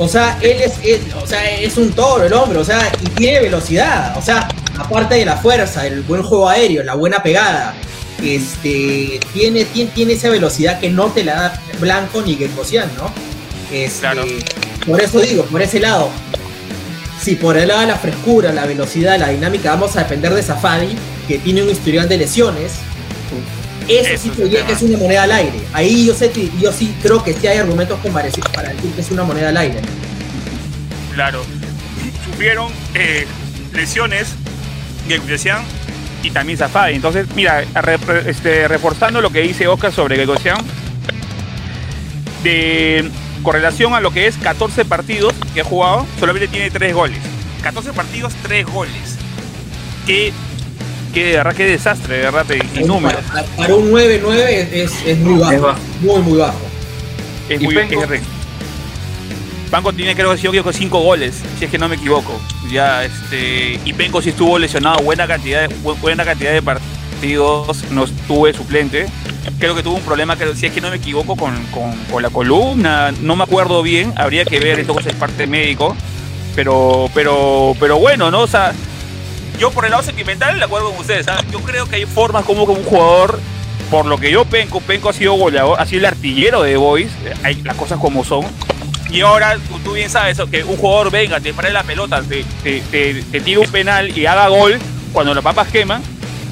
O sea, él es, es, o sea, es un toro el hombre, o sea, y tiene velocidad, o sea, aparte de la fuerza, el buen juego aéreo, la buena pegada, este, tiene, tiene, tiene esa velocidad que no te la da Blanco ni Gergosian, ¿no? Este, claro. Por eso digo, por ese lado, si por el lado de la frescura, la velocidad, la dinámica, vamos a depender de Zafadi, que tiene un historial de lesiones, eso, eso sí que es, es una moneda al aire. Ahí yo sé que, yo sí creo que sí hay argumentos comparecidos para decir que es una moneda al aire. Claro. Sufrieron eh, lesiones Gergosian y también Zafadi. Entonces, mira, re, este, reforzando lo que dice Oscar sobre Gergosian, de correlación a lo que es catorce partidos que ha jugado, solamente tiene tres goles. catorce partidos, tres goles. Que Que de verdad, qué desastre, de verdad, y números. Para, para un nueve nueve es, es, es muy bajo, es bajo, muy, muy bajo. Es muy bien. Banco tiene, creo que yo creo que cinco goles, si es que no me equivoco. Ya, este, y Penco sí estuvo lesionado buena cantidad de, buena cantidad de partidos, no estuve suplente. Creo que tuvo un problema, creo, si es que no me equivoco, con, con, con la columna, no me acuerdo bien, habría que ver, esto es parte médico. Pero, pero, pero bueno, ¿no? O sea, yo por el lado sentimental, de acuerdo con ustedes, ¿sabes? Yo creo que hay formas como que un jugador, por lo que yo Penco, Penco ha sido goleador, ha sido el artillero de Boys, hay las cosas como son. Y ahora tú bien sabes que un jugador venga, te pare la pelota, te, te, te, te tira un penal y haga gol cuando las papas queman,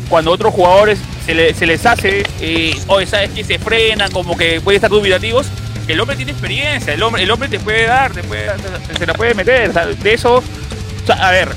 cuando otros jugadores se, le, se les hace, eh, o sabes que se frenan, como que pueden estar dubitativos. El hombre tiene experiencia, el hombre, el hombre te puede dar, te puede, se, se la puede meter, ¿sabes? De eso, o sea, a ver.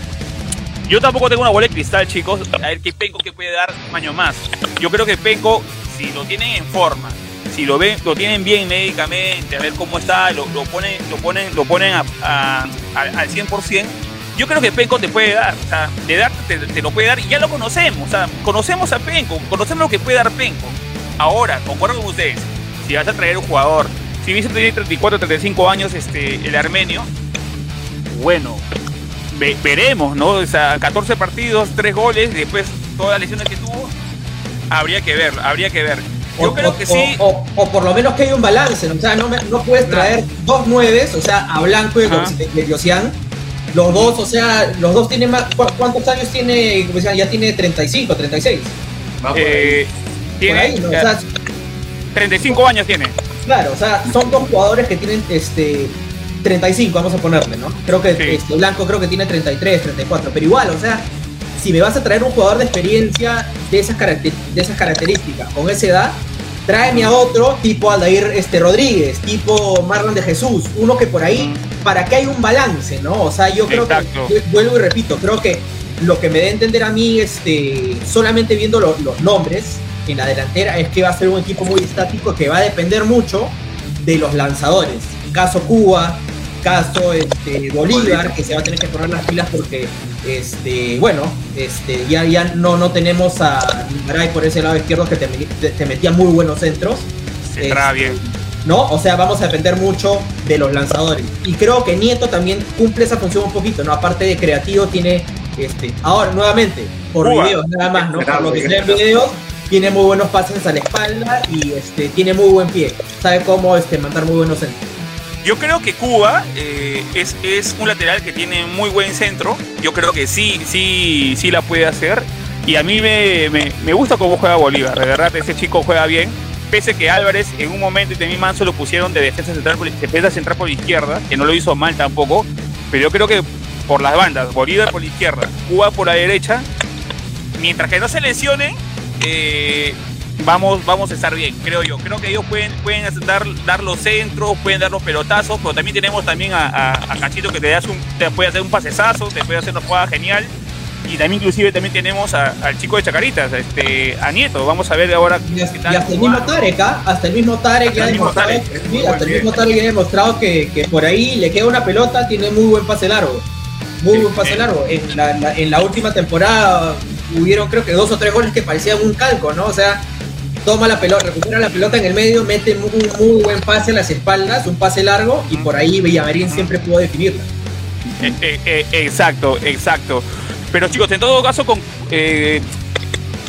Yo tampoco tengo una bola de cristal, chicos. A ver qué Penco que puede dar un año más. Yo creo que Penco, si lo tienen en forma, si lo ven, lo tienen bien médicamente, a ver cómo está, lo, lo ponen, lo ponen, lo ponen a, a, a, al cien por ciento, yo creo que Penco te puede dar, o sea, de dar te, te lo puede dar y ya lo conocemos. O sea, conocemos a Penco, conocemos lo que puede dar Penco. Ahora, concuerdo con ustedes, si vas a traer un jugador, si Vicente tiene treinta y cuatro, treinta y cinco años, este, el Armenio, bueno, veremos, ¿no? O sea, catorce partidos, tres goles, después todas las lesiones que tuvo, habría que ver, habría que ver. Yo o, creo o, que sí. O, o, o por lo menos que hay un balance, ¿no? O sea, no, no puedes traer no. dos nueves, o sea, a Blanco y a Gergosian. Los dos, o sea, los dos tienen más. ¿Cuántos años tiene? Ya tiene treinta y cinco, treinta y seis. Va por eh, ahí. Tiene, por ahí, ¿no? O sea, treinta y cinco años tiene. Claro, o sea, son dos jugadores que tienen este. treinta y cinco, vamos a ponerle, ¿no? Creo que sí. Este, Blanco creo que tiene treinta y tres, treinta y cuatro, pero igual, o sea, si me vas a traer un jugador de experiencia de esas, caracter- de esas características, con esa edad, tráeme a otro tipo Aldair este, Rodríguez, tipo Marlon de Jesús, uno que por ahí, para que haya un balance, ¿no? O sea, yo creo Exacto. que, vuelvo y repito, creo que lo que me dé a entender a mí, este, solamente viendo lo, los nombres en la delantera, es que va a ser un equipo muy estático que va a depender mucho de los lanzadores. Caso Cuba, caso este, Bolívar, que se va a tener que poner las pilas porque, este, bueno, este, ya, ya no, no tenemos a Garay por ese lado izquierdo que te, te metía muy buenos centros. Se este, trae bien. ¿No? O sea, vamos a depender mucho de los lanzadores. Y creo que Nieto también cumple esa función un poquito, ¿no? Aparte de creativo, tiene, este, ahora nuevamente, por Cuba. Videos nada más, ¿no? Por lo que sea en videos. Tiene muy buenos pases a la espalda y este, tiene muy buen pie. Sabe cómo este, mandar muy buenos centros. Yo creo que Cuba eh, es, es un lateral que tiene muy buen centro. Yo creo que sí, sí, sí la puede hacer. Y a mí me, me, me gusta cómo juega Bolívar. De verdad, ese chico juega bien. Pese que Álvarez en un momento y también Manso lo pusieron de defensa central, defensa central por la izquierda, que no lo hizo mal tampoco. Pero yo creo que por las bandas, Bolívar por la izquierda, Cuba por la derecha. mientras que no se lesionen, eh, vamos, vamos a estar bien, creo yo. Creo que ellos pueden, pueden dar, dar los centros, pueden dar los pelotazos, pero también tenemos también a, a, a Cachito, que te, das un, te puede hacer un pasesazo, te puede hacer una jugada genial. Y también, inclusive, también tenemos a, al chico de Chacaritas, este, a Nieto. Vamos a ver ahora. Y, hasta, qué tal, y hasta el mismo Tarek, ¿ah? Hasta el mismo Tarek ya ha demostrado, sí, hasta el mismo Tarek ha demostrado que, que por ahí le queda una pelota, tiene muy buen pase largo. Muy sí, buen pase eh, largo. En la, la, en la última temporada hubieron, creo que dos o tres goles que parecían un calco, ¿no? O sea, toma la pelota, recupera la pelota en el medio, mete un muy, muy buen pase a las espaldas, un pase largo, y por ahí Villamarín siempre pudo definirla. Eh, eh, eh, exacto, exacto. Pero chicos, en todo caso, con, eh,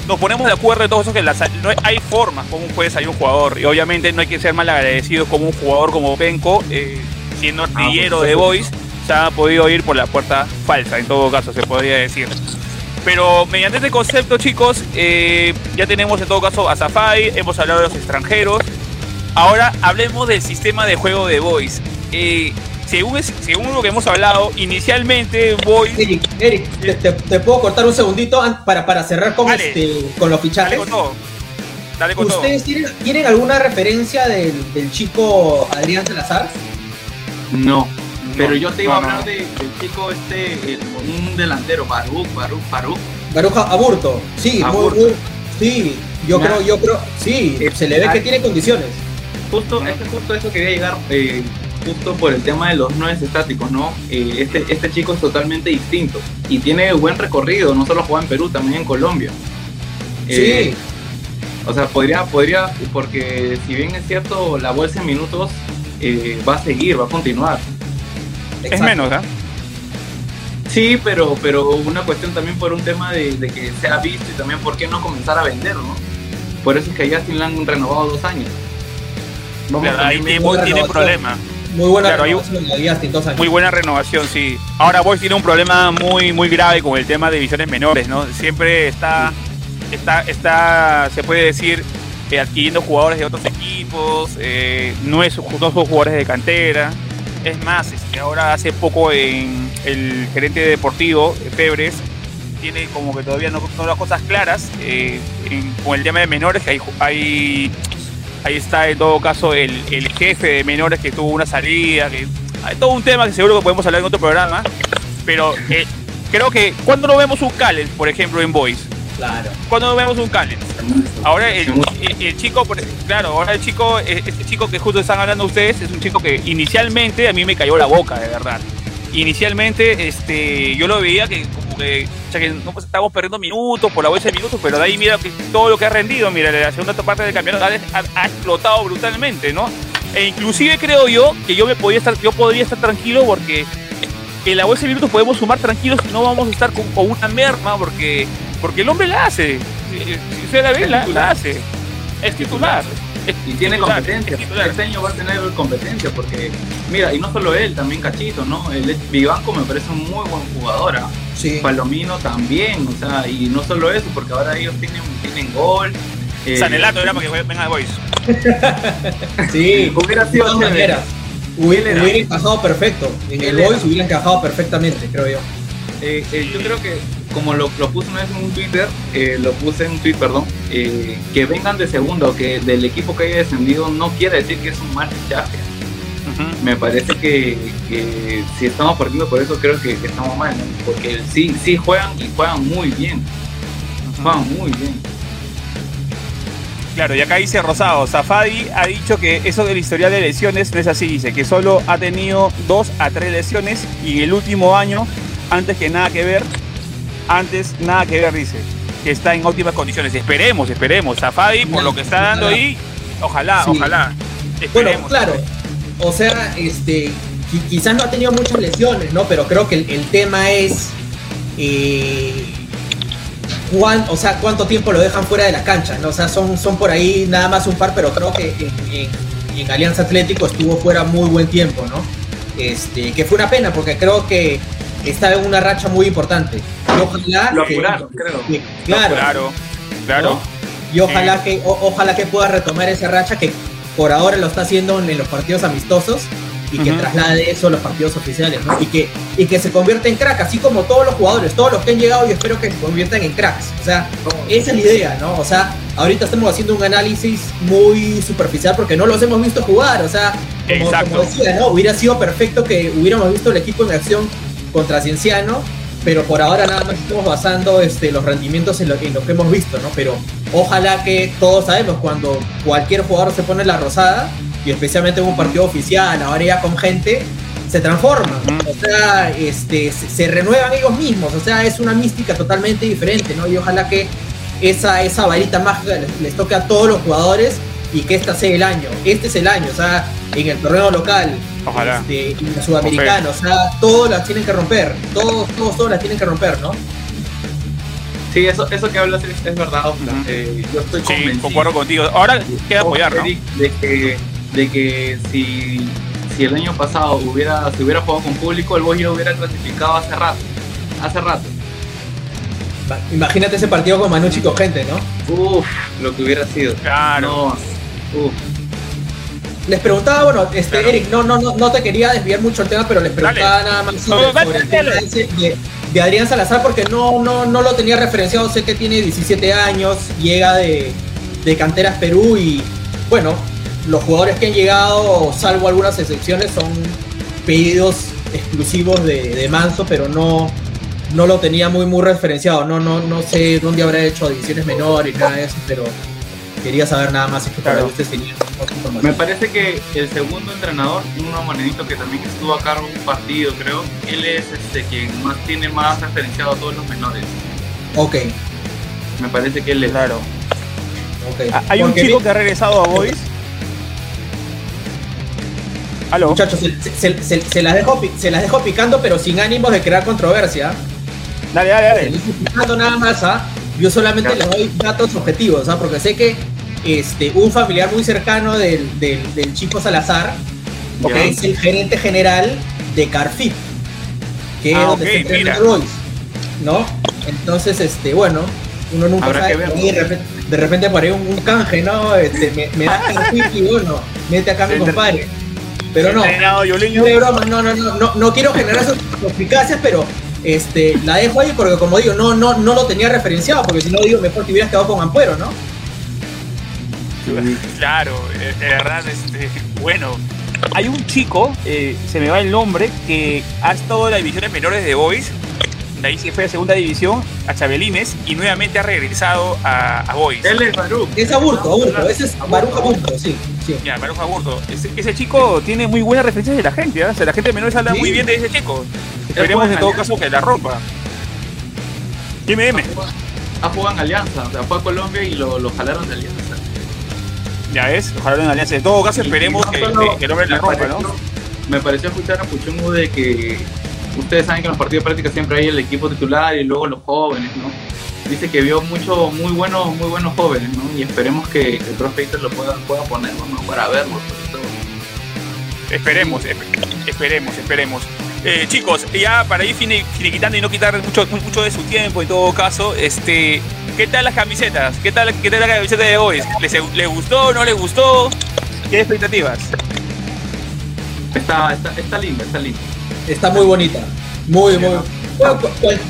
nos ponemos de acuerdo en todo eso, que las, no hay formas como puede salir un jugador. Y obviamente no hay que ser mal agradecidos como un jugador como Penco, eh, siendo artillero ah, pues, de Boys, se ha podido ir por la puerta falsa, en todo caso, se podría decir. Pero mediante este concepto, chicos, eh, ya tenemos en todo caso a Zafadi, hemos hablado de los extranjeros. Ahora hablemos del sistema de juego de Boys. Eh, Según, según lo que hemos hablado, inicialmente voy... Eric, Eric te, te, te puedo cortar un segundito para, para cerrar con, dale, este, con los fichajes. Dale con todo. Dale con ¿Ustedes todo. Tienen, tienen alguna referencia del, del chico Adrián Salazar? No, pero no, yo te iba no, a hablar no. de, del chico este, el, un delantero, Baruch, Baruch, Baruch. Baruch Aburto, sí, Aburto. Muy, muy, sí, yo nah. creo, yo creo, sí, eh, se le ve nah. que tiene condiciones. Justo, nah. es que justo eso quería llegar... Eh, justo por el tema de los nueves estáticos, ¿no? Eh, este, este chico es totalmente distinto y tiene buen recorrido, no solo juega en Perú, también en Colombia. Eh, sí. O sea, podría, podría, porque si bien es cierto, la bolsa en minutos eh, va a seguir, va a continuar. Exacto. Es menos, ¿ah? ¿eh? Sí, pero, pero una cuestión también por un tema de, de que se ha visto y también por qué no comenzar a vender, ¿no? Por eso es que allá sí le han renovado dos años. Vamos, ahí tiene problemas. Muy buena, claro, renovación, hay, muy buena renovación, sí. Ahora Boys tiene un problema muy muy grave con el tema de divisiones menores, ¿no? Siempre está, está, está se puede decir, eh, adquiriendo jugadores de otros equipos, eh, no, es, no son jugadores de cantera. Es más, es que ahora hace poco en el gerente deportivo, Febres, tiene como que todavía no, no las cosas claras eh, en, con el tema de menores, que hay... hay ahí está en todo caso el, el jefe de menores que tuvo una salida, que hay todo un tema que seguro que podemos hablar en otro programa, pero eh, creo que cuando no vemos un Callens, por ejemplo, en Boys, claro, cuando no vemos un Callens, ahora el, el, el chico, claro, ahora el chico, este chico que justo están hablando ustedes es un chico que inicialmente a mí me cayó la boca, de verdad. Inicialmente, este, yo lo veía que como que, o sea, que no, pues, estábamos perdiendo minutos por la bolsa de minutos, pero de ahí mira todo lo que ha rendido, mira, la segunda parte del campeonato ha, ha explotado brutalmente, ¿no? E inclusive creo yo que yo me podía estar, yo podría estar tranquilo porque en la bolsa de minutos podemos sumar tranquilos, no vamos a estar con, con una merma porque, porque el hombre la hace, si usted la ve, la, la hace, es titular. Y tiene competencia, este año va a tener competencia porque, mira, y no solo él, también Cachito, ¿no? El Vivanco me parece un muy buen jugador, sí. Palomino también, o sea, y no solo eso, porque ahora ellos tienen, tienen gol. Eh, Sanelato era para que venga de Boys. Sí, hubiera sido de manera. Hubiera, hubiera encajado perfecto, en el Boys hubiera encajado perfectamente, creo yo. Eh, eh, yo creo que, como lo, lo puse una vez en un Twitter, eh, lo puse en un tweet, perdón, eh, que vengan de segunda o que del equipo que haya descendido no quiere decir que es un mal fichaje. Uh-huh. Me parece que, que si estamos partiendo por eso, creo que, que estamos mal, ¿no? Porque sí, sí juegan y juegan muy bien. Uh-huh. Juegan muy bien. Claro, y acá dice Rosado, Zafadi ha dicho que eso del historial de lesiones no es así, dice que solo ha tenido dos a tres lesiones y en el último año, antes que nada que ver, Antes, nada que ver, dice, que está en óptimas condiciones. Esperemos, esperemos. Zafadi, por lo que está dando ahí, ojalá, sí. ojalá. Esperemos. Bueno, claro. O sea, este, quizás no ha tenido muchas lesiones, ¿no? Pero creo que el, el tema es, eh, cuán, o sea, cuánto tiempo lo dejan fuera de las canchas, ¿no? O sea, son, son por ahí nada más un par, pero creo que en, en, en Alianza Atlético estuvo fuera muy buen tiempo, ¿no? Este, que fue una pena, porque creo que está en una racha muy importante. Y ojalá lo apuraron, que, creo. Que, claro, claro, claro. ¿no? Y ojalá, eh. que, o, ojalá que pueda retomar esa racha que por ahora lo está haciendo en los partidos amistosos. y que uh-huh. traslade eso a los partidos oficiales, ¿no? Y que, y que se convierta en crack, así como todos los jugadores, todos los que han llegado, yo espero que se conviertan en cracks. O sea, esa es la idea, ¿no? O sea, ahorita estamos haciendo un análisis muy superficial porque no los hemos visto jugar, o sea, como, exacto, como decía, ¿no? Hubiera sido perfecto que hubiéramos visto el equipo en acción contra Cienciano, pero por ahora nada más estamos basando este, los rendimientos en lo, en lo que hemos visto, ¿no? Pero ojalá que todos sabemos, cuando cualquier jugador se pone la rosada, y especialmente en un partido oficial, ahora ya con gente, se transforman, o sea, este, se renuevan ellos mismos, o sea, es una mística totalmente diferente, ¿no? Y ojalá que esa, esa varita mágica les, les toque a todos los jugadores y que este sea el año, este es el año, o sea, en el torneo local, ojalá, este, en el sudamericano, okay, o sea, todos las tienen que romper, todos, todos, todos las tienen que romper, ¿no? Sí, eso, eso que hablas es, es verdad, Oscar. Uh-huh. eh, yo estoy convencido. Sí, concuerdo contigo. Ahora queda apoyar, ¿no? De que, de que si, si el año pasado hubiera, si hubiera jugado con público, el Boys hubiera clasificado hace rato. Hace rato. Imagínate ese partido con Manucci y con gente, ¿no? Uf, lo que hubiera sido. Claro. No, uf. Les preguntaba, bueno, este, claro. Eric, no, no, no, no te quería desviar mucho el tema, pero les preguntaba dale. Nada más sobre, no, sobre el tema de, de Adrián Salazar, porque no, no, no lo tenía referenciado. Sé que tiene diecisiete años, llega de, de Canteras Perú y, bueno, los jugadores que han llegado, salvo algunas excepciones, son pedidos exclusivos de, de Manso, pero no, no lo tenía muy, muy referenciado. No, no, no sé dónde habrá hecho divisiones menores y nada de eso, pero... Quería saber nada más. Claro. Me parece que el segundo entrenador, un romanito que también estuvo a cargo de un partido, creo, él es este, quien más tiene más referenciado a todos los menores. Ok. Me parece que él es. Claro. Okay. Hay un chico vi... que ha regresado a Boys. ¿Aló? Muchachos, se, se, se, se, las dejo, se las dejo picando, pero sin ánimos de crear controversia. Dale, dale, dale. Picando nada más, ¿ah? ¿eh? Yo solamente les doy datos objetivos, ¿sabes? Porque sé que este, un familiar muy cercano del, del, del chico Salazar, okay, yeah, es el gerente general de Carfit, que ah, es donde okay, se entrena el Boys, ¿no? Entonces, este, bueno, uno nunca habrá sabe, que de, repente, de repente por ahí un, un canje, ¿no? Este, me, me da Carfit y bueno, mete acá a mi compadre. Pero no, no de broma, no, no, no, no, no quiero generar sus suspicacias, pero... Este, la dejo ahí porque, como digo, no, no, no lo tenía referenciado, porque si no, digo, mejor te hubieras quedado con Ampuero, ¿no? Claro, de verdad, este, bueno, hay un chico, eh, se me va el nombre, que ha estado en las divisiones menores de Boys, de ahí se fue a segunda división, a Chabelines, y nuevamente ha regresado a, a Boys. Él es Baruch. Es Aburto, Aburto, ese es Baruch Aburto, sí. sí. Ya, Baruch Aburto. Ese, ese chico tiene muy buenas referencias de la gente, ¿eh? O sea, la gente menor habla sí. muy bien de ese chico. Esperemos en todo caso que la ropa. Dime, dime. Ah, juegan Alianza, o sea, fue a Colombia y lo, lo jalaron de Alianza. Ya ves, lo jalaron de Alianza. En todo caso esperemos no, que, no, que el hombre la ropa, pareció, ¿no? Me pareció escuchar a Puchungo de que ustedes saben que en los partidos de práctica siempre hay el equipo titular y luego los jóvenes, ¿no? Dice que vio muchos muy buenos, muy buenos jóvenes, ¿no? Y esperemos que el profe Peter lo pueda, pueda poner, ¿no? Para verlo. Esperemos, esperemos, esperemos. Eh, chicos, ya para ir finiquitando y no quitar mucho, mucho de su tiempo en todo caso, este, ¿qué tal las camisetas? ¿Qué tal, qué tal la camiseta de hoy? ¿Les, ¿Les gustó? ¿No les gustó? ¿Qué expectativas? Está, está, está linda, está linda. Está muy bonita, muy, muy. Bueno,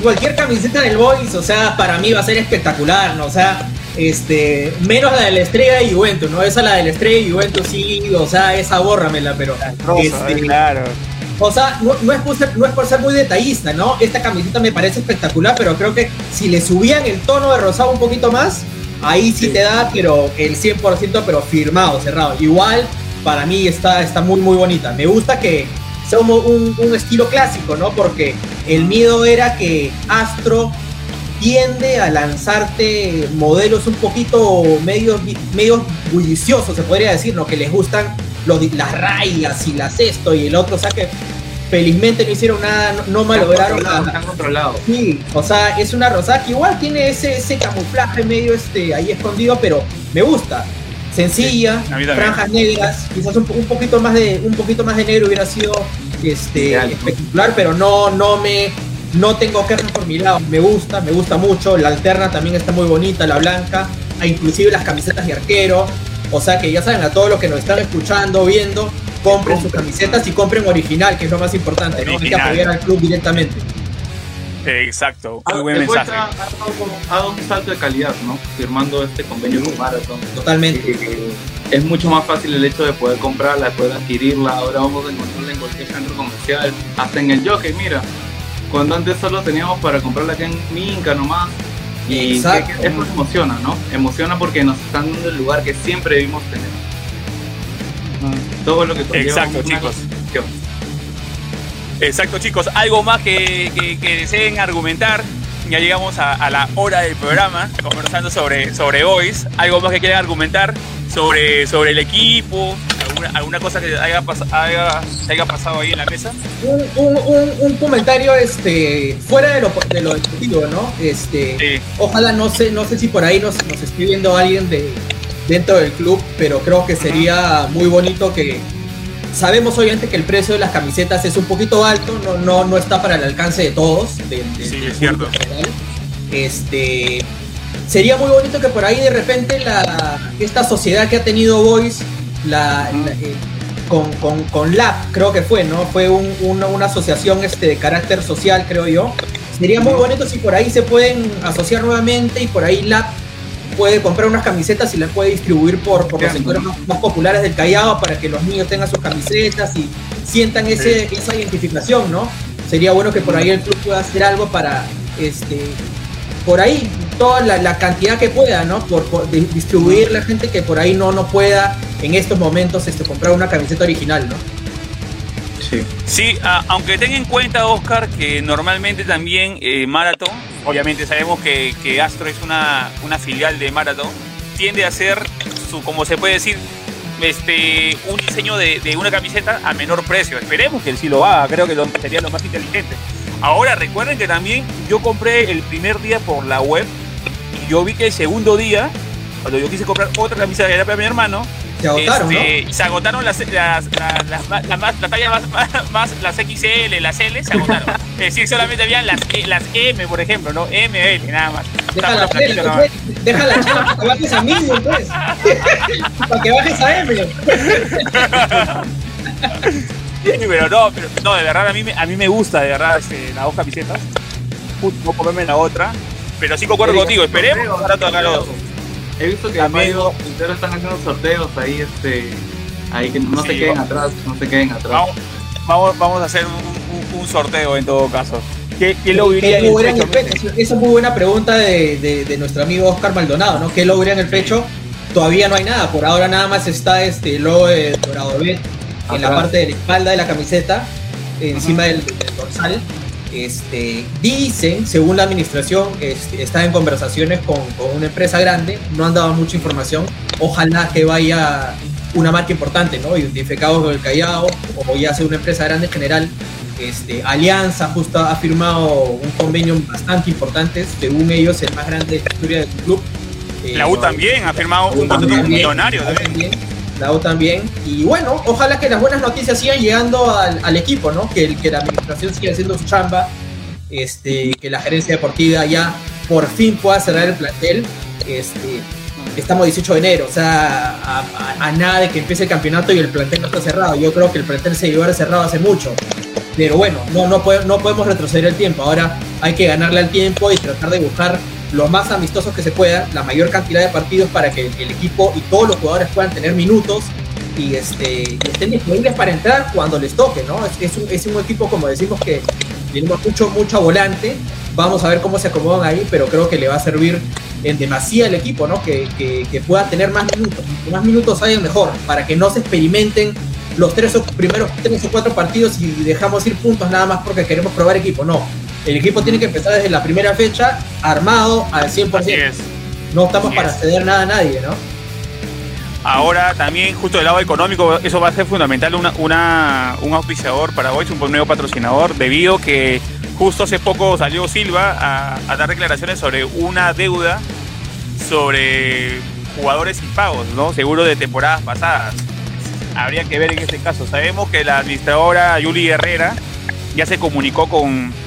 cualquier camiseta del Boys, o sea, para mí va a ser espectacular, ¿no? O sea, este, menos la de la Estrella de Juventus, ¿no? Esa la de la Estrella de Juventus, sí, o sea, esa bórramela, pero... Rosa, este, claro. O sea, no, no, es por ser, no es por ser muy detallista, ¿no? Esta camiseta me parece espectacular, pero creo que si le subían el tono de rosado un poquito más, ahí sí, sí. te da, pero el cien por ciento, pero firmado, cerrado. Igual, para mí está, está muy, muy bonita. Me gusta que... Somos un, un estilo clásico, ¿no? Porque el miedo era que Astro tiende a lanzarte modelos un poquito medios, medios bulliciosos, se podría decir, ¿no? Que les gustan los, las rayas y las esto y el otro, o sea que felizmente no hicieron nada, no, no malograron nada. Están controlados. Sí, o sea, es una rosada que igual tiene ese, ese camuflaje medio este ahí escondido, pero me gusta. Sencilla, sí, franjas negras, quizás un, un poquito más de un poquito más de negro hubiera sido este Ideal, espectacular, ¿no? Pero no no me no tengo que por mi lado. Me gusta, me gusta mucho. La alterna también está muy bonita, la blanca, e inclusive las camisetas de arquero. O sea que ya saben, a todos los que nos están escuchando, viendo, compren sus camisetas y compren original, que es lo más importante, ¿no? Hay que apoyar al club directamente. Exacto, muy buen mensaje. Ha dado un salto de calidad, ¿no? Firmando este convenio con Marathon. Totalmente. Eh, es mucho más fácil el hecho de poder comprarla, de poder adquirirla. Ahora vamos a encontrarla en cualquier centro comercial, hasta en el Jockey, mira. Cuando antes solo teníamos para comprarla acá en Minca nomás. Y exacto. Que, que eso emociona, ¿no? Emociona porque nos están dando el lugar que siempre debimos tener. Todo lo que exacto, chicos. Gestión. Exacto, chicos, algo más que, que, que deseen argumentar. Ya llegamos a, a la hora del programa, conversando sobre, sobre Boys. Algo más que quieran argumentar sobre, sobre el equipo, alguna, alguna cosa que haya, haya, se haya pasado ahí en la mesa. Un, un, un, un comentario este, fuera de lo, de lo deportivo, ¿no? Este, sí. Ojalá, no sé, no sé si por ahí nos, nos esté viendo alguien de, dentro del club, pero creo que sería muy bonito que... Sabemos obviamente que el precio de las camisetas es un poquito alto, no, no, no está para el alcance de todos. De, de, sí, es cierto. Este, sería muy bonito que por ahí de repente la, esta sociedad que ha tenido Boys, la, la, eh, con, con, con L A P, creo que fue, ¿no? Fue un, una, una asociación este, de carácter social, creo yo. Sería muy bonito si por ahí se pueden asociar nuevamente y por ahí L A P puede comprar unas camisetas y las puede distribuir por, por los sectores más, más populares del Callao para que los niños tengan sus camisetas y sientan ese, sí. esa identificación, ¿no? Sería bueno que por ahí el club pueda hacer algo para, este, por ahí, toda la, la cantidad que pueda, ¿no? Por, por de, distribuir la gente que por ahí no, no pueda en estos momentos este, comprar una camiseta original, ¿no? Sí, sí a, aunque ten en cuenta, Oscar, que normalmente también eh, Marathon, obviamente sabemos que, que Astro es una, una filial de Marathon, tiende a hacer, su, como se puede decir, este, un diseño de, de una camiseta a menor precio. Esperemos que él sí lo haga, creo que lo, sería lo más inteligente. Ahora, recuerden que también yo compré el primer día por la web y yo vi que el segundo día, cuando yo quise comprar otra camisa que era para mi hermano, se agotaron, este, ¿no? Se agotaron las, las, las, las, las, las, las tallas más, más, más, las equis ele, las ele, se agotaron. Es decir, solamente habían las, las eme, por ejemplo, ¿no? eme, ele, nada más. Deja la chela, ¿no? Deja la chela para que bajes a mil, entonces. Para que bajes a eme. Pero no, pero no, de verdad, a mí, a mí me gusta, de verdad, este, las dos camisetas. No comerme la otra. Pero sí concuerdo contigo, esperemos. Ahora toca los he visto que varios enteros están haciendo sorteos ahí, este, ahí que no sí, se queden vamos. atrás, no se queden atrás. Vamos, vamos, vamos a hacer un, un, un sorteo en todo caso. ¿Qué, qué lo diría en el pecho? Esa es muy buena pregunta de, de, de nuestro amigo Oscar Maldonado, ¿no? ¿Qué lo diría en el pecho? Todavía no hay nada, por ahora nada más está este logo de Dorado B en Ajá. la parte de la espalda de la camiseta, encima del, del dorsal. Este, dicen, según la administración, este, está en conversaciones con, con una empresa grande, no han dado mucha información, ojalá que vaya una marca importante, ¿no? Identificado con el Callao, o ya sea una empresa grande en general. Este, Alianza justo ha firmado un convenio bastante importante, según ellos el más grande de la historia del club. Eh, la U no, también ha firmado un contrato millonario también. La U también, y bueno, ojalá que las buenas noticias sigan llegando al, al equipo, ¿no? Que, que la administración siga haciendo su chamba, este, que la gerencia deportiva ya por fin pueda cerrar el plantel. Este, estamos dieciocho de enero, o sea, a, a, a nada de que empiece el campeonato y el plantel no está cerrado. Yo creo que el plantel se llevó cerrado hace mucho, pero bueno, no, no, puede, no podemos retroceder el tiempo. Ahora hay que ganarle al tiempo y tratar de buscar los más amistosos que se pueda, la mayor cantidad de partidos para que el equipo y todos los jugadores puedan tener minutos y, este, y estén disponibles para entrar cuando les toque, ¿no? Es, es, un, es un equipo, como decimos, que tenemos mucho, mucho volante. Vamos a ver cómo se acomodan ahí, pero creo que le va a servir en demasía al equipo, ¿no? Que, que, que pueda tener más minutos. Cuanto más minutos hayan, mejor, para que no se experimenten los tres o, primeros tres o cuatro partidos y dejamos ir puntos nada más porque queremos probar equipo. No. El equipo tiene que empezar desde la primera fecha, armado al cien por ciento. Es. No estamos para ceder nada a nadie, ¿no? Ahora también, justo del lado económico, eso va a ser fundamental, una, una, un auspiciador para hoy, un nuevo patrocinador, debido que justo hace poco salió Silva a, a dar declaraciones sobre una deuda sobre jugadores impagos, ¿no? Seguro de temporadas pasadas. Habría que ver en este caso. Sabemos que la administradora Yuli Herrera ya se comunicó con...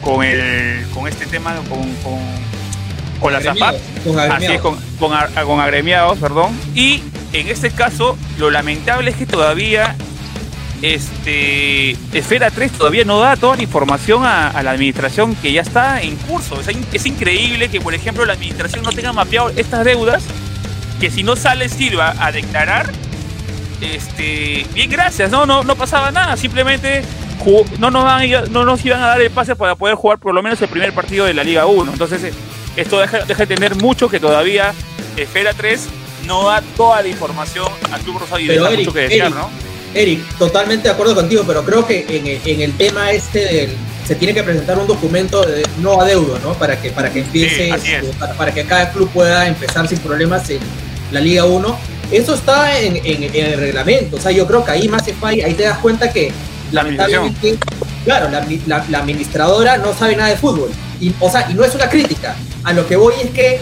Con, el, con este tema, con, con, con la Zafadi, así es, con, con, con agremiados, perdón. Y en este caso, lo lamentable es que todavía este, Esfera tres todavía no da toda la información a, a la administración que ya está en curso. Es, es increíble que, por ejemplo, la administración no tenga mapeado estas deudas, que si no sale Silva a declarar, este, bien, gracias, no, no, no pasaba nada, simplemente jugó, no, nos van, no nos iban a dar el pase para poder jugar por lo menos el primer partido de la Liga uno. Entonces, esto deja, deja de tener mucho que todavía Esfera tres no da toda la información a Club Rosario, y deja mucho que desear, ¿no? Eric, totalmente de acuerdo contigo, pero creo que en el, en el tema este del, se tiene que presentar un documento de no adeudo, ¿no? Para que, para que empiece, sí, para, para que cada club pueda empezar sin problemas en la Liga uno. Eso está en, en, en el reglamento, o sea, yo creo que ahí más se falla, ahí te das cuenta que lamentablemente, claro, la, la, la administradora no sabe nada de fútbol, y, o sea, y no es una crítica, a lo que voy es que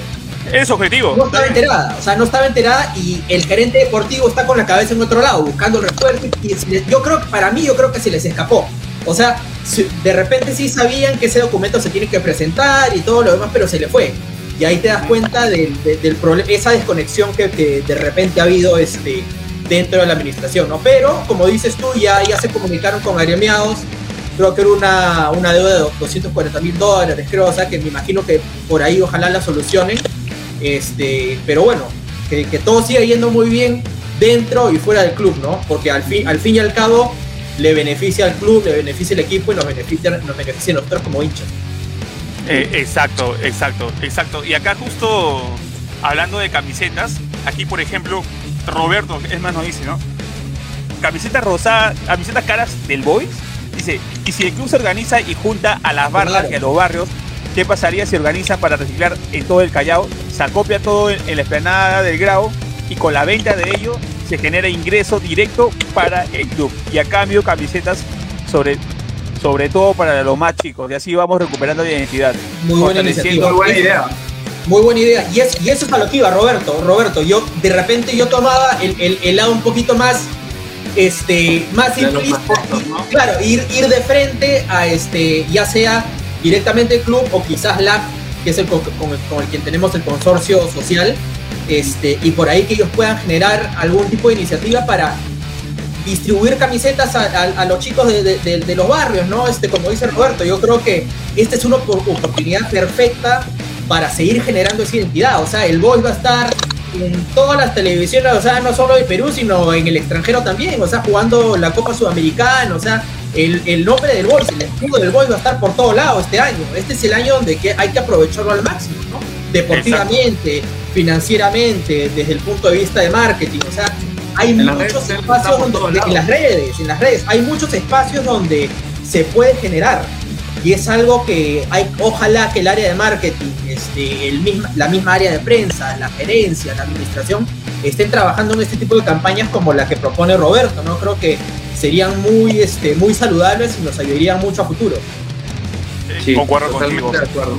es objetivo. No estaba enterada, o sea, no estaba enterada y el gerente deportivo está con la cabeza en otro lado, buscando el refuerzo y les, yo creo, para mí, yo creo que se les escapó. O sea, de repente sí sabían que ese documento se tiene que presentar y todo lo demás, pero se le fue. Y ahí te das cuenta de, de, del problema, esa desconexión que, que de repente ha habido este, dentro de la administración, ¿no? Pero, como dices tú, ya, ya se comunicaron con agremiados, creo que era una, una deuda de doscientos cuarenta mil dólares, creo, o sea, que me imagino que por ahí ojalá la solucionen. Este, pero bueno, que, que todo siga yendo muy bien dentro y fuera del club, ¿no? Porque al fin, al fin y al cabo le beneficia al club, le beneficia el equipo y nos beneficia, nos beneficia nosotros como hinchas. Eh, exacto, exacto, exacto. Y acá justo hablando de camisetas, aquí por ejemplo Roberto, es más, nos dice, ¿no? Camisetas rosadas, camisetas caras del Boys, dice, y si el club se organiza y junta a las barras, claro, y a los barrios, ¿qué pasaría si organizan para reciclar en todo el Callao? Se acopia todo en la explanada del Grau y con la venta de ello se genera ingreso directo para el club. Y a cambio camisetas sobre, sobre todo para los más chicos. Y así vamos recuperando la identidad. Muy buena iniciativa. Muy buena idea. Muy buena idea. Y, es, y eso es a lo que iba, Roberto. Roberto, yo de repente yo tomaba el, el, el lado un poquito más... Este, más simplista. ¿No? Claro, ir, ir de frente a este, ya sea... directamente el club o quizás L A C, que es el con, con, el, con el quien tenemos el consorcio social, este, y por ahí que ellos puedan generar algún tipo de iniciativa para distribuir camisetas a, a, a los chicos de, de, de los barrios, ¿no? Este, como dice Roberto, yo creo que esta es una oportunidad perfecta para seguir generando esa identidad, o sea, el Boys va a estar en todas las televisiones, o sea, no solo de Perú, sino en el extranjero también, o sea, jugando la Copa Sudamericana, o sea, El, el nombre del Boys, el escudo del Boys va a estar por todos lados este año. Este es el año donde que hay que aprovecharlo al máximo, ¿no? Deportivamente, exacto, financieramente, desde el punto de vista de marketing. O sea, hay en muchos espacios donde, en las redes, en las redes, hay muchos espacios donde se puede generar. Y es algo que hay, ojalá que el área de marketing, este, el misma, la misma área de prensa, la gerencia, la administración, estén trabajando en este tipo de campañas como la que propone Roberto, ¿no? Creo que serían muy, este, muy saludables y nos ayudarían mucho a futuro. Sí, concuerdo contigo. De acuerdo.